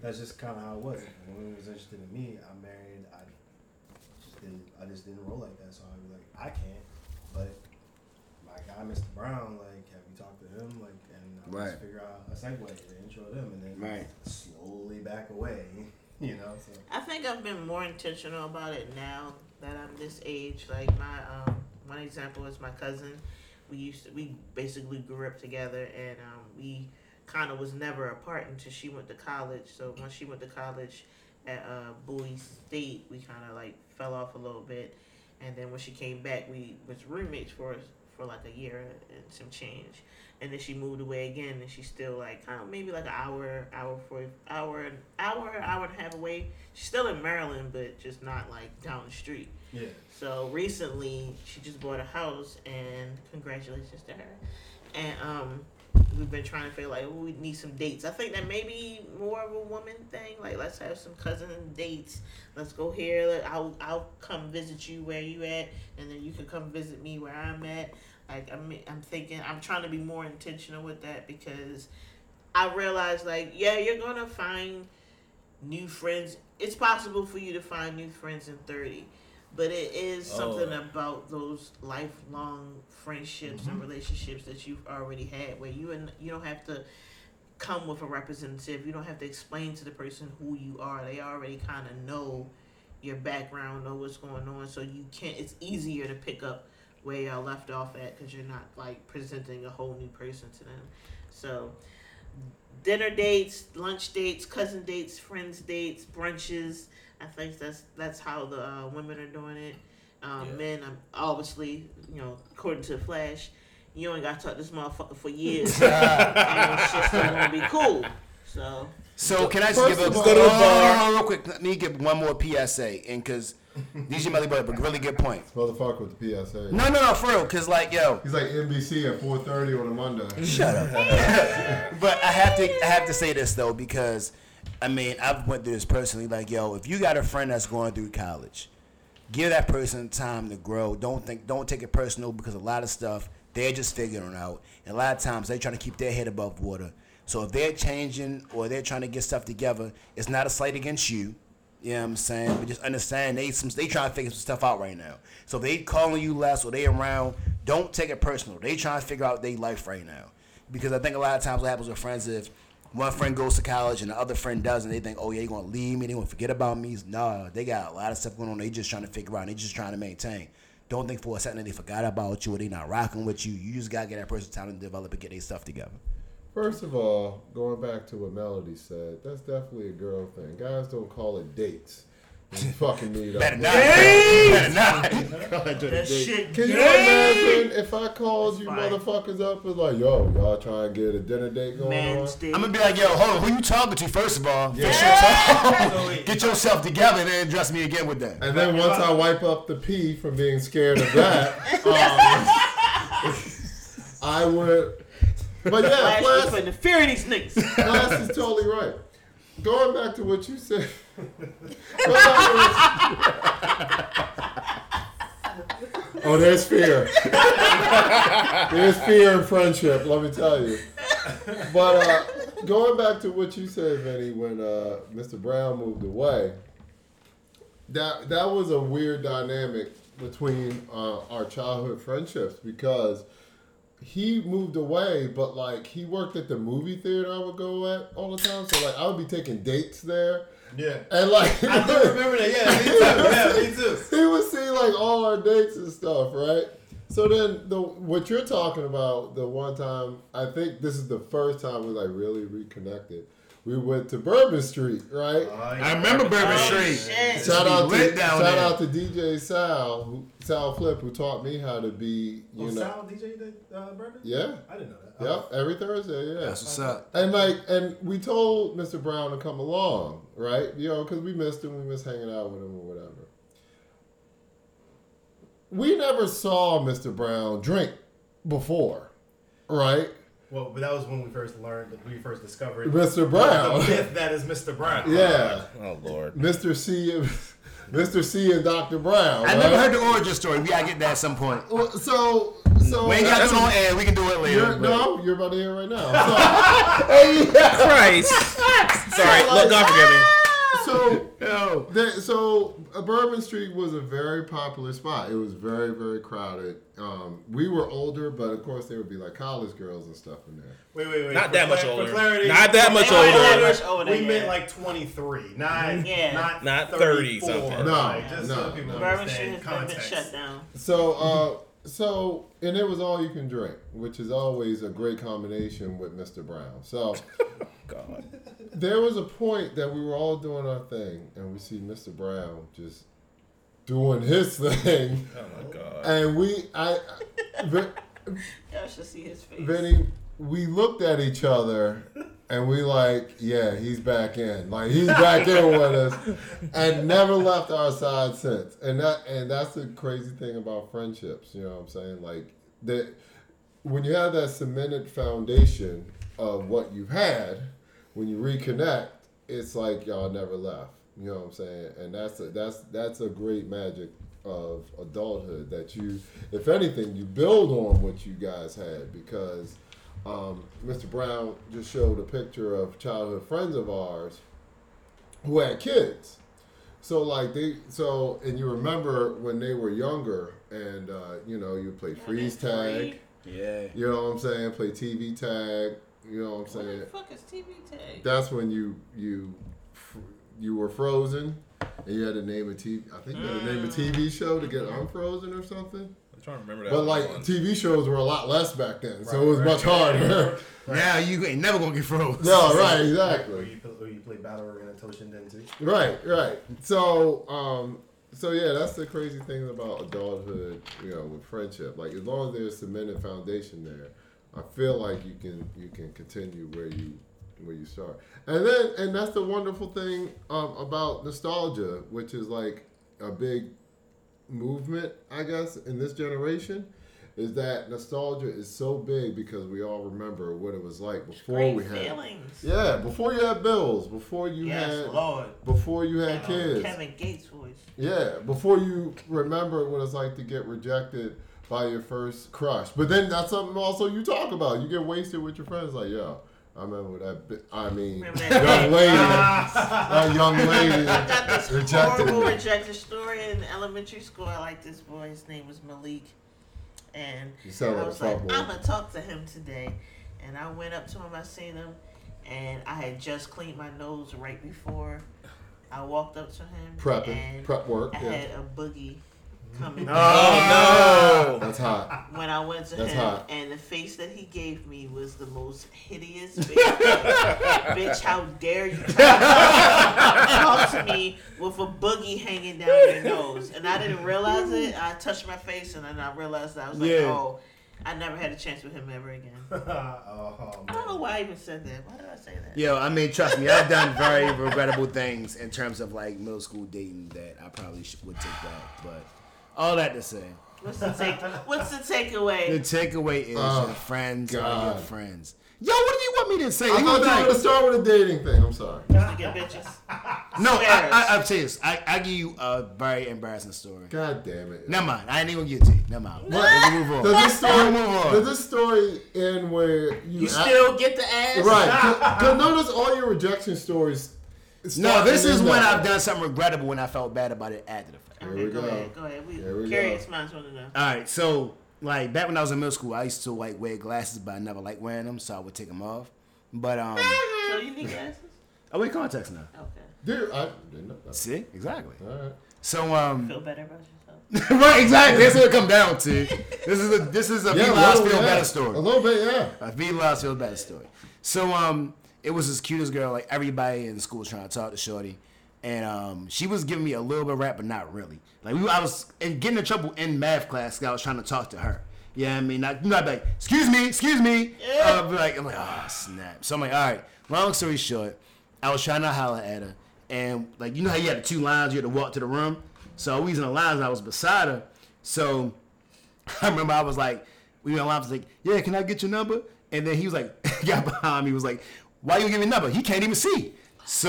That's just kind of how it was. When women was interested in me, I married, I Didn't, I just didn't roll like that, so I was like, I can't. But my guy, Mister Brown, like, have you talked to him? Like, and I right. just figure out a segue to intro them, and then right. slowly back away. You know. So. I think I've been more intentional about it now that I'm this age. Like my um, one example is my cousin. We used to, we basically grew up together, and um, we kind of was never apart until she went to college. So once she went to college at uh, Bowie State, we kind of like fell off a little bit, and then when she came back, we was roommates for us for like a year and some change, and then she moved away again, and she's still like kind of maybe like an hour, hour for hour, hour, hour and a half away. She's still in Maryland, but just not like down the street. Yeah. So recently, she just bought a house, and congratulations to her. And um. We've been trying to feel like, oh, we need some dates. I think that may be more of a woman thing. Like, let's have some cousin dates. Let's go here. Let, I'll I'll come visit you where you at, and then you can come visit me where I'm at. Like, I'm I'm thinking I'm trying to be more intentional with that because I realize like, yeah, you're gonna find new friends. It's possible for you to find new friends in thirty. But it is something oh. about those lifelong friendships mm-hmm. and relationships that you've already had, where you and you don't have to come with a representative. You don't have to explain to the person who you are. They already kind of know your background, know what's going on. So you can't. It's easier to pick up where y'all left off at because you're not like presenting a whole new person to them. So dinner dates, lunch dates, cousin dates, friends dates, brunches. I think that's that's how the uh, women are doing it. Um, yeah. Men, I'm obviously, you know, according to Flash, you ain't got to talk to this motherfucker for years. And shit's still gonna be cool. So, so can I just give a oh, real quick? Let me give one more P S A, and because D J Melody brought up a really good point. Motherfucker with the P S A. No, no, no, for real, because like yo, he's like N B C at four thirty on a Monday. Shut up. But I have to, I have to say this though, because I mean, I've went through this personally. Like yo, if you got a friend that's going through college, give that person time to grow. Don't think, don't take it personal, because a lot of stuff they're just figuring out, and a lot of times they're trying to keep their head above water. So if they're changing or they're trying to get stuff together, it's not a slight against you. You know what I'm saying? But just understand they some they trying to figure some stuff out right now. So if they calling you less or they around, don't take it personal. They trying to figure out their life right now. Because I think a lot of times what happens with friends is one friend goes to college and the other friend doesn't. They think, oh, yeah, they're going to leave me. They're going to forget about me. Nah, they got a lot of stuff going on. They just trying to figure out. They just trying to maintain. Don't think for a second that they forgot about you or they not rocking with you. You just got to get that person time to develop and get their stuff together. First of all, going back to what Melody said, that's definitely a girl thing. Guys don't call it dates. You fucking need up. Better not. Better not. That shit. Can you imagine if I called you motherfuckers up and like, yo, y'all trying to get a dinner date going on? I'm gonna be like, yo, hold on, who you talking to? First of all, yeah. Yeah. Get yourself together, then address me again with that. And then once I wipe up the pee from being scared of that, um, I would. But yeah, Flash is the fear of these niggas. Flash is totally right. Going back to what you said. Oh, there's fear. There's fear in friendship, let me tell you. But uh, going back to what you said, Vinny, when uh, Mister Brown moved away, that that was a weird dynamic between uh, our childhood friendships, because he moved away, but like he worked at the movie theater I would go at all the time. So like I would be taking dates there. Yeah. And like I do remember that, yeah, me too. Yeah, me too. He would see like all our dates and stuff, right? So then the what you're talking about, the one time, I think this is the first time we like really reconnected. We went to Bourbon Street, right? Oh, yeah. I remember Bourbon Street. Oh, shout out to shout there. out to D J Sal, who, Sal Flip, who taught me how to be. You oh, know, Sal D J did uh, Bourbon? Yeah, I didn't know that. Yep, oh. Every Thursday. Yeah, that's what's up. And like, and we told Mister Brown to come along, right? You know, because we missed him, we missed hanging out with him or whatever. We never saw Mister Brown drink before, right? Well, but that was when we first learned, we first discovered Mister Brown. The myth that is Mister Brown. Yeah. Oh, Lord. Mister C and, Mister C and Doctor Brown. I right? never heard the origin story. We got to get that at some point. Well, so, so. We ain't got this on air. We can do it later. You're, no, you're about to hear right now. So, hey, yeah. Christ. Sorry. So, like, God forgive me. So, no. the, so Bourbon Street was a very popular spot. It was very, very crowded. Um, we were older, but of course there would be like college girls and stuff in there. Wait, wait, wait. Not for that much older. Clarity, not that much older. Not much older. We yeah. meant like twenty-three, not yeah. not, not thirty something. No, like, just no, so people no. Bourbon Street has been shut down. So, uh, so and it was all you can drink, which is always a great combination with Mister Brown. So. God. There was a point that we were all doing our thing, and we see Mister Brown just doing his thing. Oh my God! And we, I, Vin, y'all should see his face. Vinny, we looked at each other, and we like, yeah, he's back in, like he's back in with us, and never left our side since. And that, and that's the crazy thing about friendships. You know what I'm saying? Like that, when you have that cemented foundation of what you've had. When you reconnect, it's like y'all never left. You know what I'm saying? And that's a, that's that's a great magic of adulthood that you, if anything, you build on what you guys had, because um, Mister Brown just showed a picture of childhood friends of ours who had kids. So like they, so and you remember when they were younger, and uh, you know you play freeze tag. Yeah. You know what I'm saying? Play T V tag. You know what I'm saying? What the fuck is T V tag? That's when you you you were frozen, and you had to name a T V. I think you had to name a T V show to get unfrozen or something. I'm trying to remember that. But like one. T V shows were a lot less back then, right, so it was right, much right. harder. Right. Now you ain't never gonna get froze. No, right, exactly. Or you, or you play Battle Arena Toshin Den too. Right, right. So, um, so yeah, that's the crazy thing about adulthood, you know, with friendship. Like as long as there's cemented foundation there, I feel like you can you can continue where you where you start. And then and that's the wonderful thing um, about nostalgia, which is like a big movement, I guess, in this generation, is that nostalgia is so big because we all remember what it was like before Great we had feelings. Yeah, before you had bills, before you yes, had Lord. before you had kids. Kevin Gates voice. Yeah, before you remember what it's like to get rejected by your first crush. But then that's something also you talk about. You get wasted with your friends, like, yo, I remember that. Bi- I mean, that young lady. That young lady. I got this rejected horrible me. Rejected story in elementary school. I like this boy. His name was Malik, and, and I was like, boy. I'm gonna talk to him today. And I went up to him. I seen him, and I had just cleaned my nose right before I walked up to him. Prepping, prep work. I yeah. had a boogie coming. Oh no! That's hot. When I went to That's him, hot. And the face that he gave me was the most hideous face. Bitch, how dare you talk, talk to me with a boogie hanging down your nose? And I didn't realize it. I touched my face, and then I realized that I was like, yeah. oh, I never had a chance with him ever again. oh, I don't know why I even said that. Why did I say that? Yo, I mean, trust me, I've done very regrettable things in terms of like middle school dating that I probably should, would take back, but. All that to say. What's the take? What's the takeaway? The takeaway is oh, your friends God. are your friends. Yo, what do you want me to say? I'm going like, to start with a dating thing. I'm sorry. Just to get bitches. No, I, I, I'll tell you this. I, I give you a very embarrassing story. God damn it. Never mind. I ain't even going to get to it. Never mind. Let's move on. Does this story move on? Does this story end where you... You still I, get the ass? Right. Because notice all your rejection stories... No, this is when I've done something regrettable and I felt bad about it after the fact. Here we go. Go ahead. Go ahead. We curious minds want to know. All right. So, like, back when I was in middle school, I used to, like, wear glasses, but I never liked wearing them, so I would take them off. But, um... So, you need glasses? I wear contacts now. Okay. Dude, I didn't know that. See? Exactly. All right. So, um... feel better about yourself. Right, exactly. That's what it comes down to. This is a this is a yeah, V-Loss feel better story. A little bit, yeah. A V-Loss feel better story. So, um... it was this cutest girl, like everybody in the school was trying to talk to shorty, and um, she was giving me a little bit of rap, but not really. Like we, I was and getting in trouble in math class because I was trying to talk to her. Yeah, you know I mean, not not like excuse me, excuse me. Yeah. Uh, like I'm like oh snap. So I'm like all right. Long story short, I was trying to holler at her, and like you know how you had the two lines, you had to walk to the room. So we was in the lines, and I was beside her. So I remember I was like, we were in the lines, I was like, yeah, can I get your number? And then he was like, got behind me, he was like. Why you giving a number? He can't even see. So,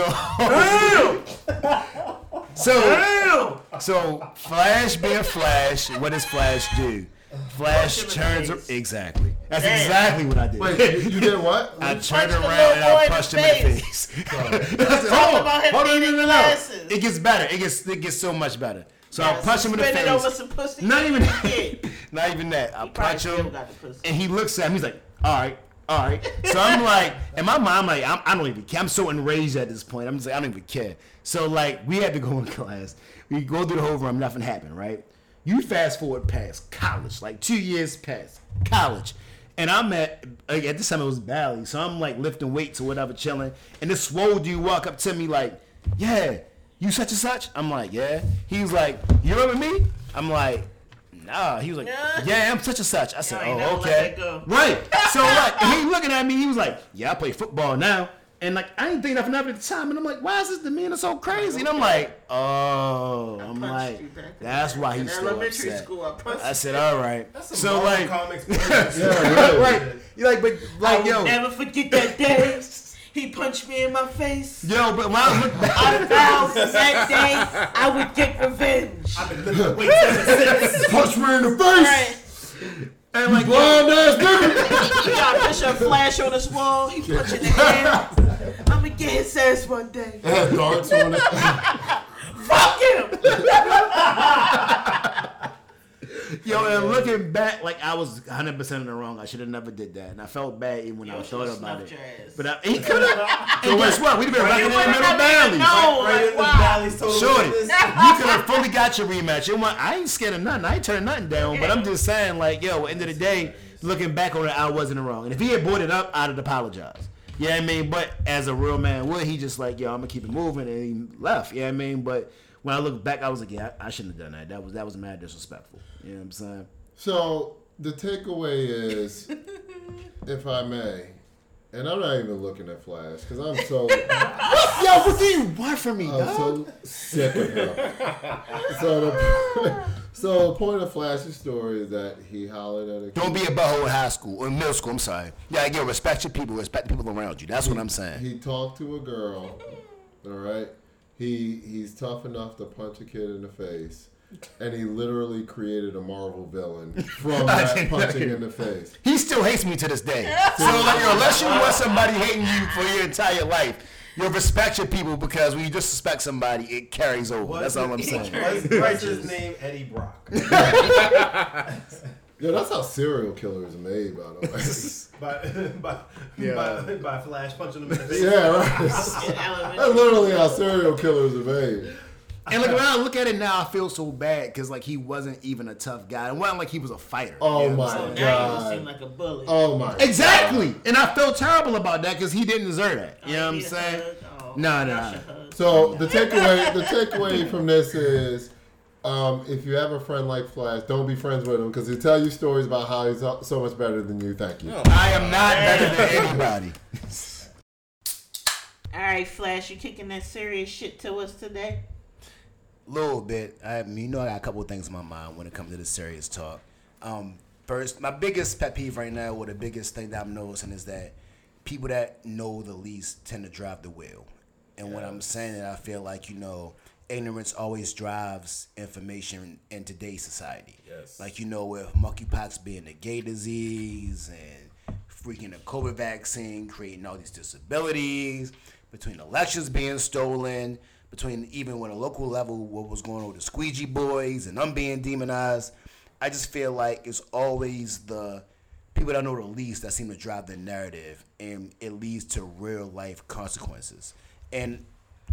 so, so, Flash being Flash, what does Flash do? Flash turns around. Exactly. That's Damn. exactly what I did. Wait, you did what? I you turned around and I punched him in the face. Hold on, hold on, no, no. It gets better. It gets, it gets so much better. So yeah, I punch so him in the face. Over some pussy not even, not even that. I punch him, and he looks at me. He's like, all right. All right, so I'm like, in my mind, I'm like, I'm, I don't even care. I'm so enraged at this point. I'm just like, I don't even care. So, like, we had to go in class. We go through the whole room, nothing happened, right? You fast forward past college, like two years past college. And I'm at, like, at this time, it was Bally. So I'm, like, lifting weights or whatever, chilling. And this swole dude walk up to me like, yeah, you such and such? I'm like, yeah. He was like, you remember me? I'm like... Nah, he was like, yeah. yeah, I'm such and such. I said, yeah, oh, okay. Right. So, like, he looking at me, he was like, yeah, I play football now. And, like, I didn't think nothing of it at the time. And I'm like, why is this demeanor so crazy? And I'm like, oh. I'm like, that's why he's so upset. I said, all right. That's so, like, yeah, right. You're like, but, like, yo. I'll never forget that day. He punched me in my face. Yo, but when I look back, I vowed that day I would get revenge. I've been looking wait since. Punch me in the face. Right. And like, blind yo, ass nigga. You gotta push a Flash on this wall. He punching the hand. I'ma get his ass one day. I have darts on it. Fuck him. Yo, and looking back, like I was one hundred percent in the wrong. I should have never did that, and I felt bad even when Yo, I thought about it. But I, he could have. So guess what? We'd have been right, right in the middle valley. No, right, right like, in wow. the valley. Shorty, you could have fully got your rematch. You know, I ain't scared of nothing. I ain't turning nothing down. But I'm just saying, like, yo, at the end of the day, looking back on it, I wasn't wrong. And if he had brought it up, I'd have apologized. You know what I mean? But as a real man would, he just like, yo, I'm going to keep it moving, and he left. You know what I mean? But when I look back, I was like, yeah, I, I shouldn't have done that. That was that was mad disrespectful. You know what I'm saying? So the takeaway is, if I may, and I'm not even looking at Flash because I'm so. Yo, what do you want from me, dog? I'm so sick of him. So the, so the point of Flash's story is that he hollered at a kid. Don't be a butthole in high school or in middle school. I'm sorry. Yeah, again, respect your people. Respect the people around you. That's he, what I'm saying. He talked to a girl. All right. He he's tough enough to punch a kid in the face, and he literally created a Marvel villain from that punching in the face. He still hates me to this day. So like, unless you want somebody hating you for your entire life, you'll respect your people, because when you disrespect somebody, it carries over. What? That's all I'm saying. What's his name? Eddie Brock. Yo, that's how serial killers are made, by the way. by, by, yeah. by, by Flash punching them in the face. Yeah, right. That's literally how serial killers are made. And like, when I look at it now, I feel so bad because like he wasn't even a tough guy. It wasn't like he was a fighter. Oh, you know, my so God. He seemed like a bully. Oh, my exactly. God. Exactly. And I felt terrible about that because he didn't deserve that. You oh, know what I'm saying? Oh, no, no. So the takeaway, the takeaway from this is, Um, if you have a friend like Flash, don't be friends with him, because he'll tell you stories about how he's so much better than you. Thank you. I am not better than anybody. All right, Flash, you kicking that serious shit to us today? A little bit. I mean, you know, I got a couple of things in my mind when it comes to the serious talk. Um, first, my biggest pet peeve right now, or the biggest thing that I'm noticing, is that people that know the least tend to drive the wheel. And yeah. when I'm saying that, I feel like, you know, ignorance always drives information in today's society. Yes. Like, you know, with monkeypox being a gay disease and freaking the COVID vaccine creating all these disabilities, between elections being stolen, between even when a local level what was going on with the squeegee boys and them being demonized, I just feel like it's always the people that know the least that seem to drive the narrative, and it leads to real life consequences. And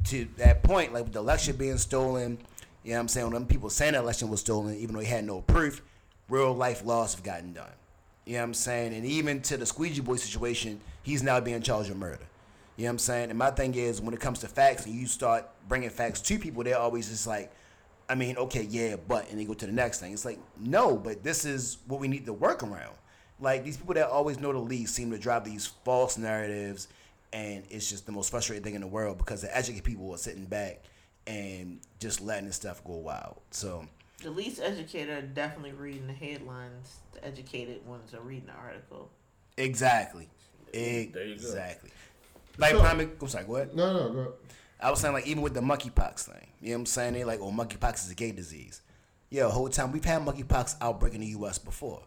to that point, like with the election being stolen, you know what I'm saying? When them people saying the election was stolen, even though they had no proof, real life laws have gotten done. You know what I'm saying? And even to the squeegee boy situation, he's now being charged with murder. You know what I'm saying? And my thing is, when it comes to facts and you start bringing facts to people, they're always just like, I mean, okay, yeah, but, and they go to the next thing. It's like, no, but this is what we need to work around. Like, these people that always know the least seem to drive these false narratives. And it's just the most frustrating thing in the world, because the educated people are sitting back and just letting this stuff go wild. So the least educated are definitely reading the headlines. The educated ones are reading the article. Exactly. Exactly. Like, so, prime, I'm sorry, go ahead. No, no, go ahead. I was saying, like, even with the monkeypox thing, you know what I'm saying? They're like, oh, monkeypox is a gay disease. Yeah, the whole time, we've had monkeypox outbreak in the U S before.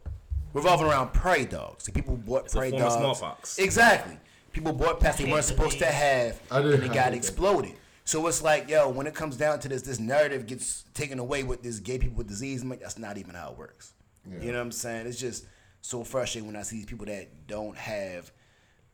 Revolving around prairie dogs. The people bought it's prairie dogs. Smallpox. Exactly. People bought past they weren't supposed to have, and it got exploded. So it's like, yo, when it comes down to this, this narrative gets taken away with this gay people with disease. I'm like, that's not even how it works. Yeah. You know what I'm saying? It's just so frustrating when I see these people that don't have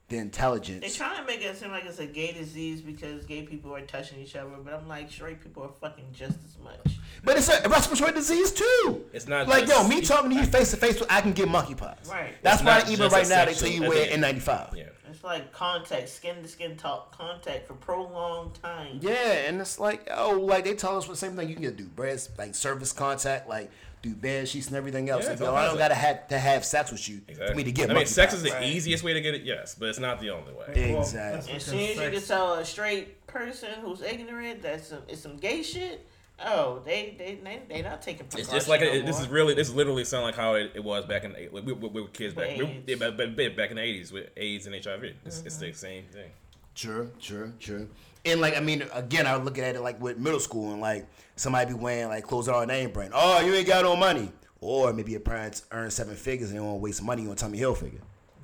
the intelligence. They're trying to make it seem like it's a gay disease because gay people are touching each other, but I'm like, straight people are fucking just as much. But it's a respiratory disease too. It's not like, just, yo, me talking to you face to face, I can get monkeypox. Right. That's why even right now they tell you wear N ninety-five. Yeah. It's like contact, skin to skin talk, contact for prolonged time. Yeah, and it's like, oh, like they tell us for the same thing. You can do breast, like service contact, like do bed sheets and everything else. Yeah, like, no, I don't gotta have to have sex with you exactly. for me to get. I mean, sex is the right? easiest way to get it, yes, but it's not the only way. Exactly. As soon as you can tell a straight person who's ignorant that some it's some gay shit. Oh, they they they, they not taking. It's just like no it, this is really this is literally sound like how it, it was back in we, we, we were kids back we, we, back in the eighties with AIDS and H I V. It's, mm-hmm. it's the same thing. True, true, true. And like I mean, again, I look at it like with middle school and like somebody be wearing like clothes that are name brand. Oh, you ain't got no money, or maybe your parents earn seven figures and they want to waste money on Tommy Hilfiger.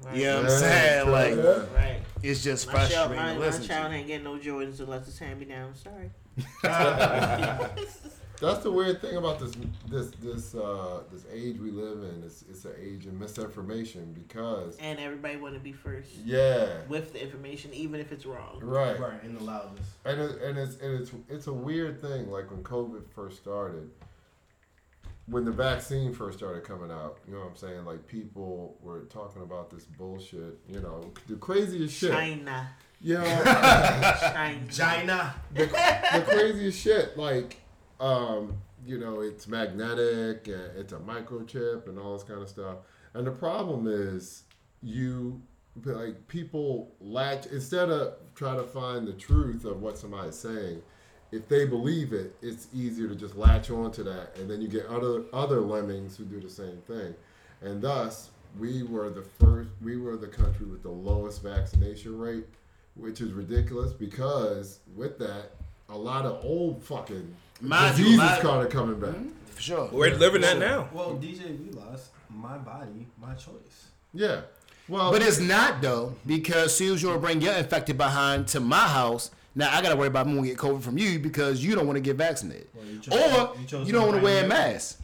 Right. You know what I'm saying? Right. Like, right. It's just my frustrating. Child, my, my child to. ain't getting no Jordans unless it's hand me down. Sorry. That's the weird thing about this this this uh, this age we live in. It's it's an age of misinformation because and everybody want to be first. Yeah. With the information, even if it's wrong. Right. Right. And the loudest. And it, and it's and it's it's a weird thing. Like when COVID first started, when the vaccine first started coming out, you know what I'm saying? Like people were talking about this bullshit. You know, the craziest shit. China. Yeah. China. China. The, the craziest shit. Like. Um, you know, it's magnetic, and it's a microchip, and all this kind of stuff. And the problem is, you like people latch instead of try to find the truth of what somebody's saying. If they believe it, it's easier to just latch onto that, and then you get other other lemmings who do the same thing. And thus, we were the first. We were the country with the lowest vaccination rate, which is ridiculous because with that, a lot of old fucking. My disease is kind of coming back. For sure. We're yeah, living that sure. now. Well, D J Velas, my body, my choice. Yeah. Well, but it's not, though, because soon as you bring your infected behind to my house, now I got to worry about I'm going to get COVID from you because you don't want to get vaccinated. Well, you chose, or you, chose you don't want to wear a mask.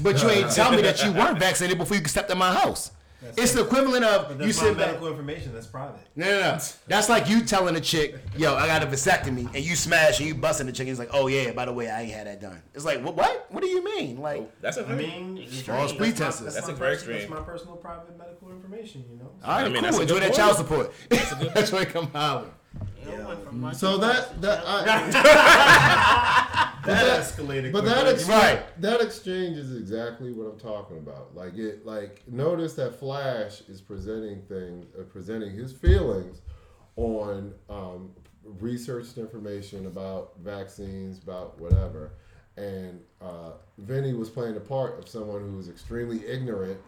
But you ain't telling me that you weren't vaccinated before you could step to my house. That's it's the equivalent of but that's you said medical back. Information that's private. No, no, no. That's like you telling a chick, "Yo, I got a vasectomy," and you smash and you busting the chick. And he's like, "Oh yeah, by the way, I ain't had that done." It's like, what? What, what do you mean? Like, that's a I mean, false pretenses. That's, that's a very extreme. That's my personal private medical information. You know. All right, I mean, cool. Enjoy that child support. That's a good. That's where it comes out. Yeah. So that that I, that escalated, but that exchange, right. that exchange is exactly what I'm talking about. Like it, like notice that Flash is presenting things, uh, presenting his feelings on um, researched information about vaccines, about whatever, and uh, Vinnie was playing the part of someone who was extremely ignorant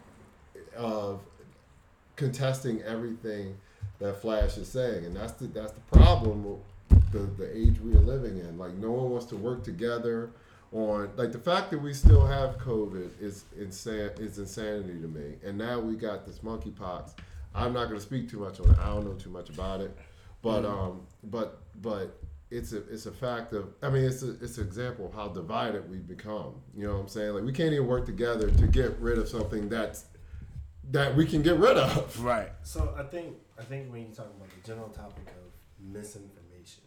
of contesting everything that Flash is saying, and that's the that's the problem with the, the age we are living in. Like, no one wants to work together on, like, the fact that we still have COVID is insan- is insanity to me. And now we got this monkeypox. I'm not going to speak too much on it. I don't know too much about it, but mm-hmm. um, but but it's a it's a fact of. I mean, it's a, it's an example of how divided we've become. You know what I'm saying? Like, we can't even work together to get rid of something that's that we can get rid of. Right. So I think. I think when you talk about the general topic of misinformation,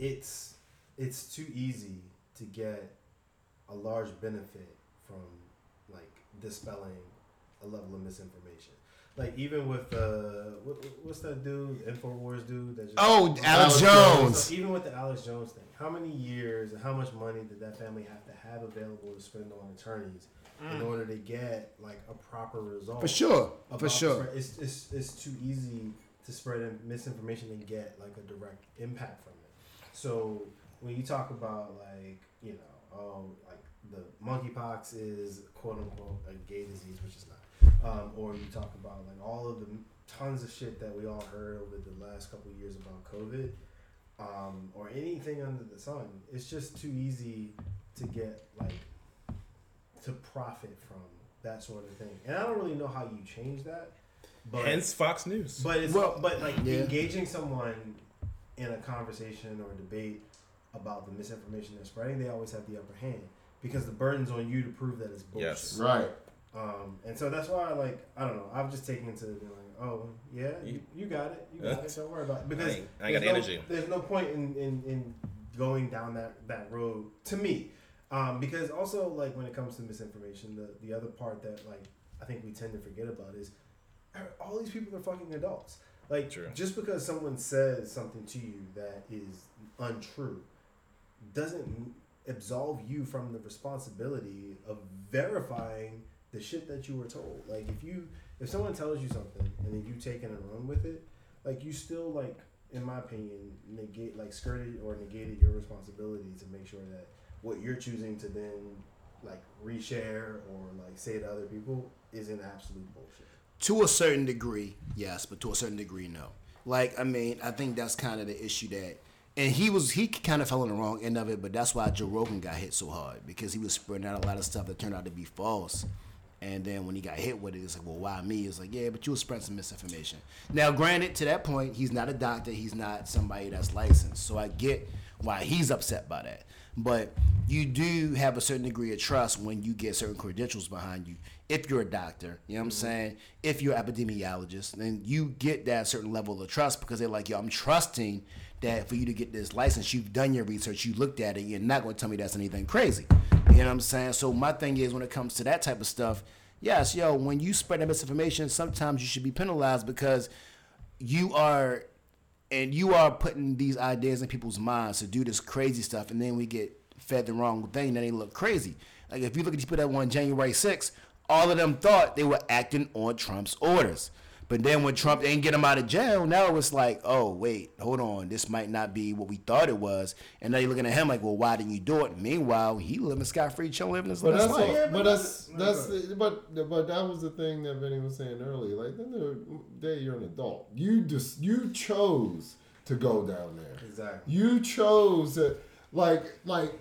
it's it's too easy to get a large benefit from like dispelling a level of misinformation. Like even with uh, what, what's that dude, InfoWars dude? That just, oh, Alex, Alex Jones. Jones. So even with the Alex Jones thing, how many years and how much money did that family have to have available to spend on attorneys? In order to get like a proper result, for sure, for sure, it's, it's it's too easy to spread misinformation and get like a direct impact from it. So when you talk about like you know, oh, like the monkeypox is quote unquote a gay disease, which is not, um, or you talk about like all of the tons of shit that we all heard over the last couple of years about COVID, um, or anything under the sun, it's just too easy to get like. To profit from that sort of thing, and I don't really know how you change that. But hence Fox News. But it's well, but like yeah. engaging someone in a conversation or a debate about the misinformation they're spreading, they always have the upper hand because the burden's on you to prove that it's bullshit. Yes, right. Um, and so that's why, I like, I don't know, I've just taken into being like, oh yeah, you, you got it, you got uh, it. Don't worry about it because I, ain't, I ain't got no, the energy. There's no point in, in, in going down that that road to me. Um, because also, like, when it comes to misinformation, the, the other part that, like, I think we tend to forget about is all these people are fucking adults. Like, True. Just because someone says something to you that is untrue doesn't absolve you from the responsibility of verifying the shit that you were told. Like, if you, if someone tells you something and then you take it and run with it, like, you still, like, in my opinion, negate, like, skirted or negated your responsibility to make sure that what you're choosing to then like reshare or like say to other people is an absolute bullshit. To a certain degree, yes, but to a certain degree, no. Like, I mean, I think that's kind of the issue that, and he was, he kind of fell on the wrong end of it, but that's why Joe Rogan got hit so hard because he was spreading out a lot of stuff that turned out to be false. And then when he got hit with it, it's like, well, why me? It's like, yeah, but you were spreading some misinformation. Now, granted, to that point, he's not a doctor. He's not somebody that's licensed. So I get why he's upset by that. But you do have a certain degree of trust when you get certain credentials behind you. If you're a doctor, you know what I'm saying? If you're an epidemiologist, then you get that certain level of trust because they're like, yo, I'm trusting that for you to get this license, you've done your research, you looked at it, you're not going to tell me that's anything crazy. You know what I'm saying? So my thing is when it comes to that type of stuff, yes, yo, when you spread that misinformation, sometimes you should be penalized because you are, and you are putting these ideas in people's minds to do this crazy stuff, and then we get fed the wrong thing, then they look crazy. Like if you look at these people that won January sixth, all of them thought they were acting on Trump's orders. But then when Trump didn't get them out of jail, now it's like, oh, wait, hold on. This might not be what we thought it was. And now you're looking at him like, well, why didn't you do it? And meanwhile, he living scot-free, chilling, living his but last that's life. All, but, that's, that's the, but, but that was the thing that Vinny was saying earlier. Like, then the day you're an adult. You just, you chose to go down there. Exactly. You chose to, like, like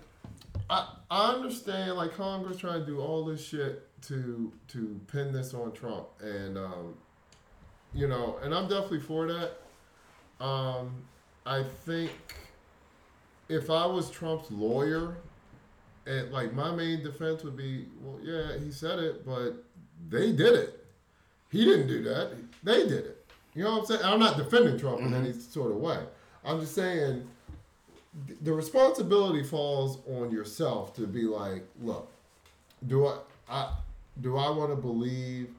I, I understand, like, Congress trying to do all this shit to to pin this on Trump. And, um, you know, and I'm definitely for that. Um, I think if I was Trump's lawyer, and like my main defense would be, well, yeah, he said it, but they did it. He didn't do that. They did it. You know what I'm saying? I'm not defending Trump in any sort of way. I'm just saying the responsibility falls on yourself to be like, look, do I, I do I want to believe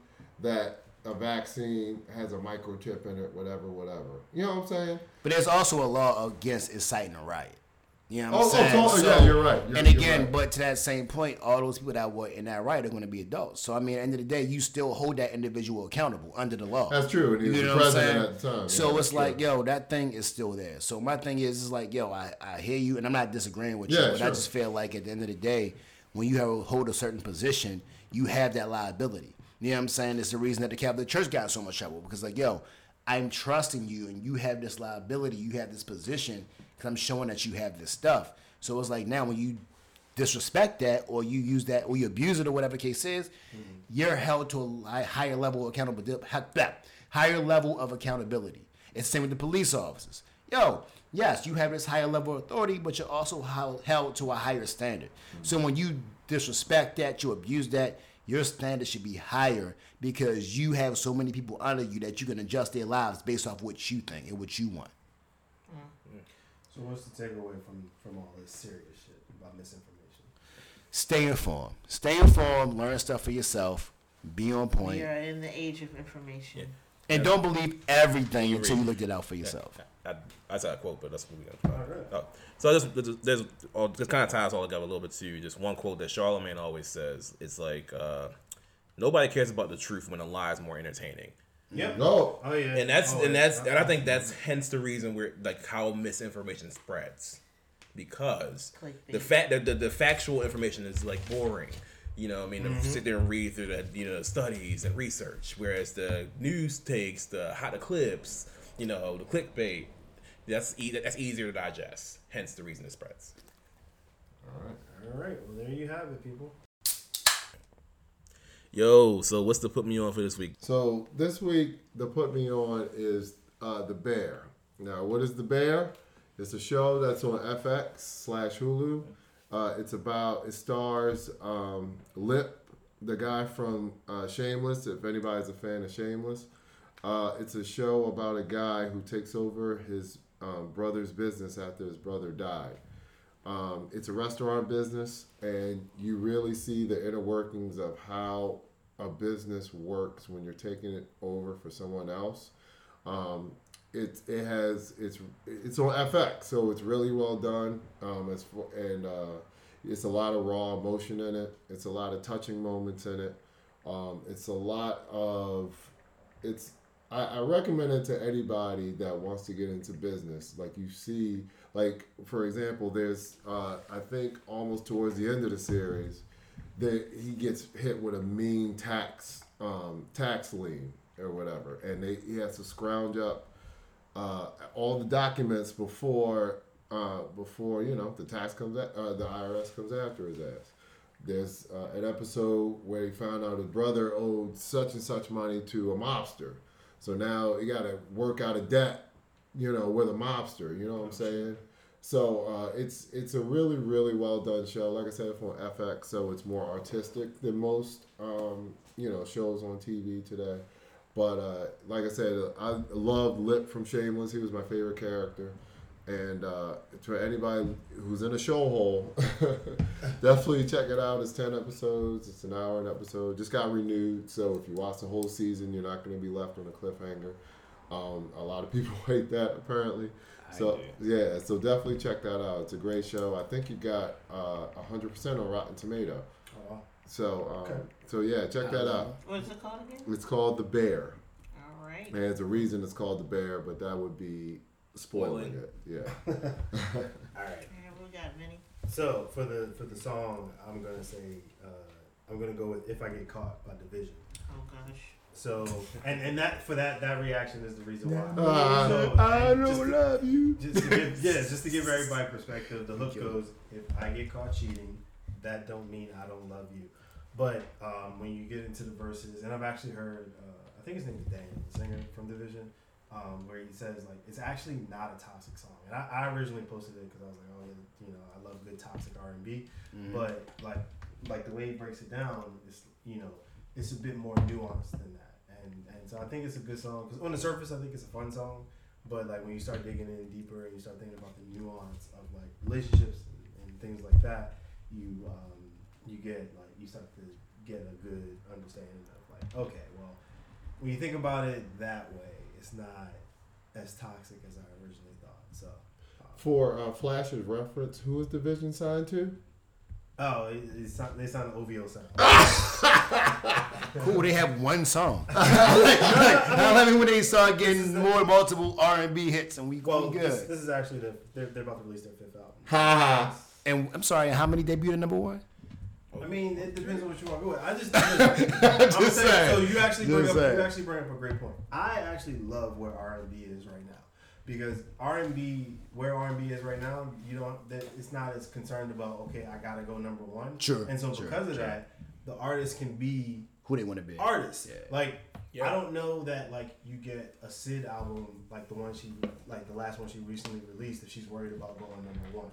that a vaccine has a microchip in it, whatever, whatever. You know what I'm saying? But there's also a law against inciting a riot. You know what I'm oh, saying? Oh, so, yeah, you're right. You're, and again, right. But to that same point, all those people that were in that riot are going to be adults. So, I mean, at the end of the day, you still hold that individual accountable under the law. That's true. He was the president at the time. So yeah, it's like, true. Yo, that thing is still there. So my thing is, it's like, yo, I, I hear you, and I'm not disagreeing with you, yeah, but sure. I just feel like at the end of the day, when you have, hold a certain position, you have that liability. You know what I'm saying? It's the reason that the Catholic Church got in so much trouble. Because, like, yo, I'm trusting you, and you have this liability, you have this position, because I'm showing that you have this stuff. So it's like now when you disrespect that, or you use that, or you abuse it, or whatever the case is, mm-hmm. you're held to a higher level of accountability. Higher level of accountability. It's the same with the police officers. Yo, yes, you have this higher level of authority, but you're also held to a higher standard. Mm-hmm. So when you disrespect that, you abuse that, your standard should be higher because you have so many people under you that you can adjust their lives based off what you think and what you want. Mm-hmm. So what's the takeaway from, from all this serious shit about misinformation? Stay informed. Stay informed. Learn stuff for yourself. Be on point. We are in the age of information. Yeah. And don't believe everything until you looked it out for yourself. I, I, I said a quote, but that's what we got. Right. Oh. So this, this, this, this kind of ties all together a little bit to just one quote that Charlemagne always says. It's like, uh, nobody cares about the truth when a lie is more entertaining. Yeah. No. Oh yeah. And that's oh, and that's yeah. and I think that's hence the reason we're like how misinformation spreads, because the fact that the, the factual information is like boring. You know, I mean, mm-hmm. sit there and read through the, you know, studies and research, whereas the news takes the hot the clips, you know, the clickbait. That's e- that's easier to digest. Hence the reason it spreads. All right, all right. Well, there you have it, people. Yo, so what's the put me on for this week? So this week, the put me on is uh, The Bear. Now, what is The Bear? It's a show that's on F X slash Hulu. Uh, it's about, it stars um, Lip, the guy from uh, Shameless, if anybody's a fan of Shameless. Uh, it's a show about a guy who takes over his um, brother's business after his brother died. Um, it's a restaurant business, and you really see the inner workings of how a business works when you're taking it over for someone else. Um, It it has it's it's on F X, so it's really well done. Um, it's for, and uh, it's a lot of raw emotion in it. It's a lot of touching moments in it. Um, it's a lot of it's. I, I recommend it to anybody that wants to get into business. Like you see, like for example, there's uh, I think almost towards the end of the series that he gets hit with a mean tax um, tax lien or whatever, and they, he has to scrounge up. Uh, all the documents before, uh, before you know, the tax comes, at, uh, the I R S comes after his ass. There's uh, an episode where he found out his brother owed such and such money to a mobster, so now he got to work out a debt, you know, with a mobster. You know what I'm saying? So uh, it's it's a really, really well done show. Like I said, it's on F X, so it's more artistic than most um, you know shows on T V today. But uh, like I said, I love Lip from Shameless. He was my favorite character. And uh, to anybody who's in a show hole, definitely check it out. It's ten episodes. It's an hour an episode. Just got renewed. So if you watch the whole season, you're not going to be left on a cliffhanger. Um, a lot of people hate that, apparently. So yeah, so definitely check that out. It's a great show. I think you got uh, one hundred percent on Rotten Tomato. Oh, wow. So, um, okay. so yeah, check that out. What's it called again? It's called The Bear. All right. And there's a reason it's called The Bear, but that would be spoiling it. Yeah. All right. Yeah, we got Vinny. So for the for the song, I'm gonna say uh, I'm gonna go with "If I Get Caught" by Division. Oh gosh. So and, and that for that that reaction is the reason why. Uh, so, I don't love to, you. Just to give, yeah, just to give everybody perspective, the hook goes: "If I get caught cheating, that don't mean I don't love you." But um, when you get into the verses, and I've actually heard, uh, I think his name is Daniel, the singer from Division, um, where he says, like, it's actually not a toxic song. And I, I originally posted it because I was like, oh, you know, I love good toxic R and B. Mm-hmm. But, like, like the way he breaks it down, it's, you know, it's a bit more nuanced than that. And, and so I think it's a good song. Because on the surface, I think it's a fun song. But, like, when you start digging in deeper and you start thinking about the nuance of, like, relationships and, and things like that, you um, you get like you start to get a good understanding of like, okay, well, when you think about it that way, it's not as toxic as I originally thought. So um, for uh, Flash's reference, who is Division signed to? Oh, it, it's not, they signed to O V O seven. Cool, they have one song. like, like, I love it when they start getting more the, multiple R and B hits, and we well, go good. This, this is actually the they're, they're about to release their fifth album. Ha ha. And I'm sorry, how many debuted at number one? I mean, it depends on what you want to go with. I just, I'm just saying, saying. So you actually bring just up, saying. you actually bring up a great point. I actually love where R and B is right now because R and B, where R and B is right now, you don't. That it's not as concerned about. Okay, I gotta go number one. Sure. And so sure, because of sure. that, the artists can be who they want to be. Artists, yeah. like yeah. I don't know that like you get a Sid album like the one she like the last one she recently released if she's worried about going number one.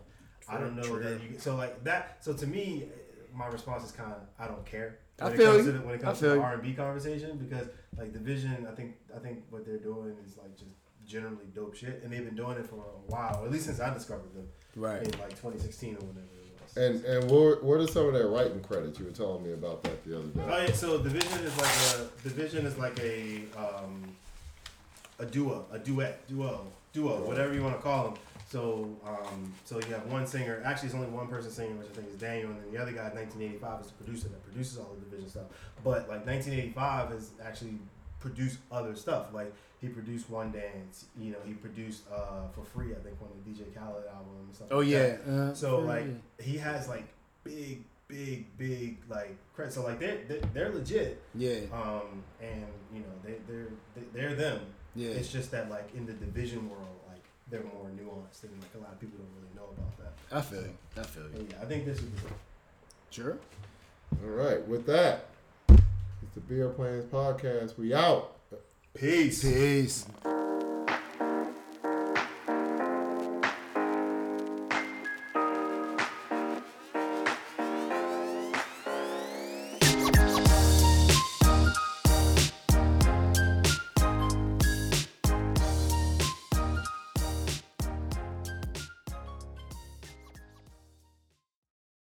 I don't know true. that you so like that so to me my response is kind of I don't care when I feel it comes you. to the, when it comes to the R and B conversation because like Division I think I think what they're doing is like just generally dope shit and they've been doing it for a while or at least since I discovered them right in like twenty sixteen or whatever it was. And and what what are some of their writing credits? You were telling me about that the other day. Oh yeah, so Division is like a Division is like a um, a duo a duet duo duo right. whatever you want to call them. So, um, so you have one singer. Actually, it's only one person singing, which I think is Daniel, and then the other guy, nineteen eighty-five, is the producer that produces all the Division stuff. But like nineteen eighty-five has actually produced other stuff. Like he produced One Dance, you know, he produced uh, for free. I think one of the D J Khaled albums and stuff. Oh like yeah. That. Uh, so yeah. like he has like big, big, big like credit. So like they're they're, they're legit. Yeah. Um, and you know they they're they're them. Yeah. It's just that like in the Division world. They're more nuanced, and like a lot of people don't really know about that. I feel you. I feel you. Yeah, I think this is sure. All right, with that, it's the Beer Plans Podcast. We out. Peace. Peace.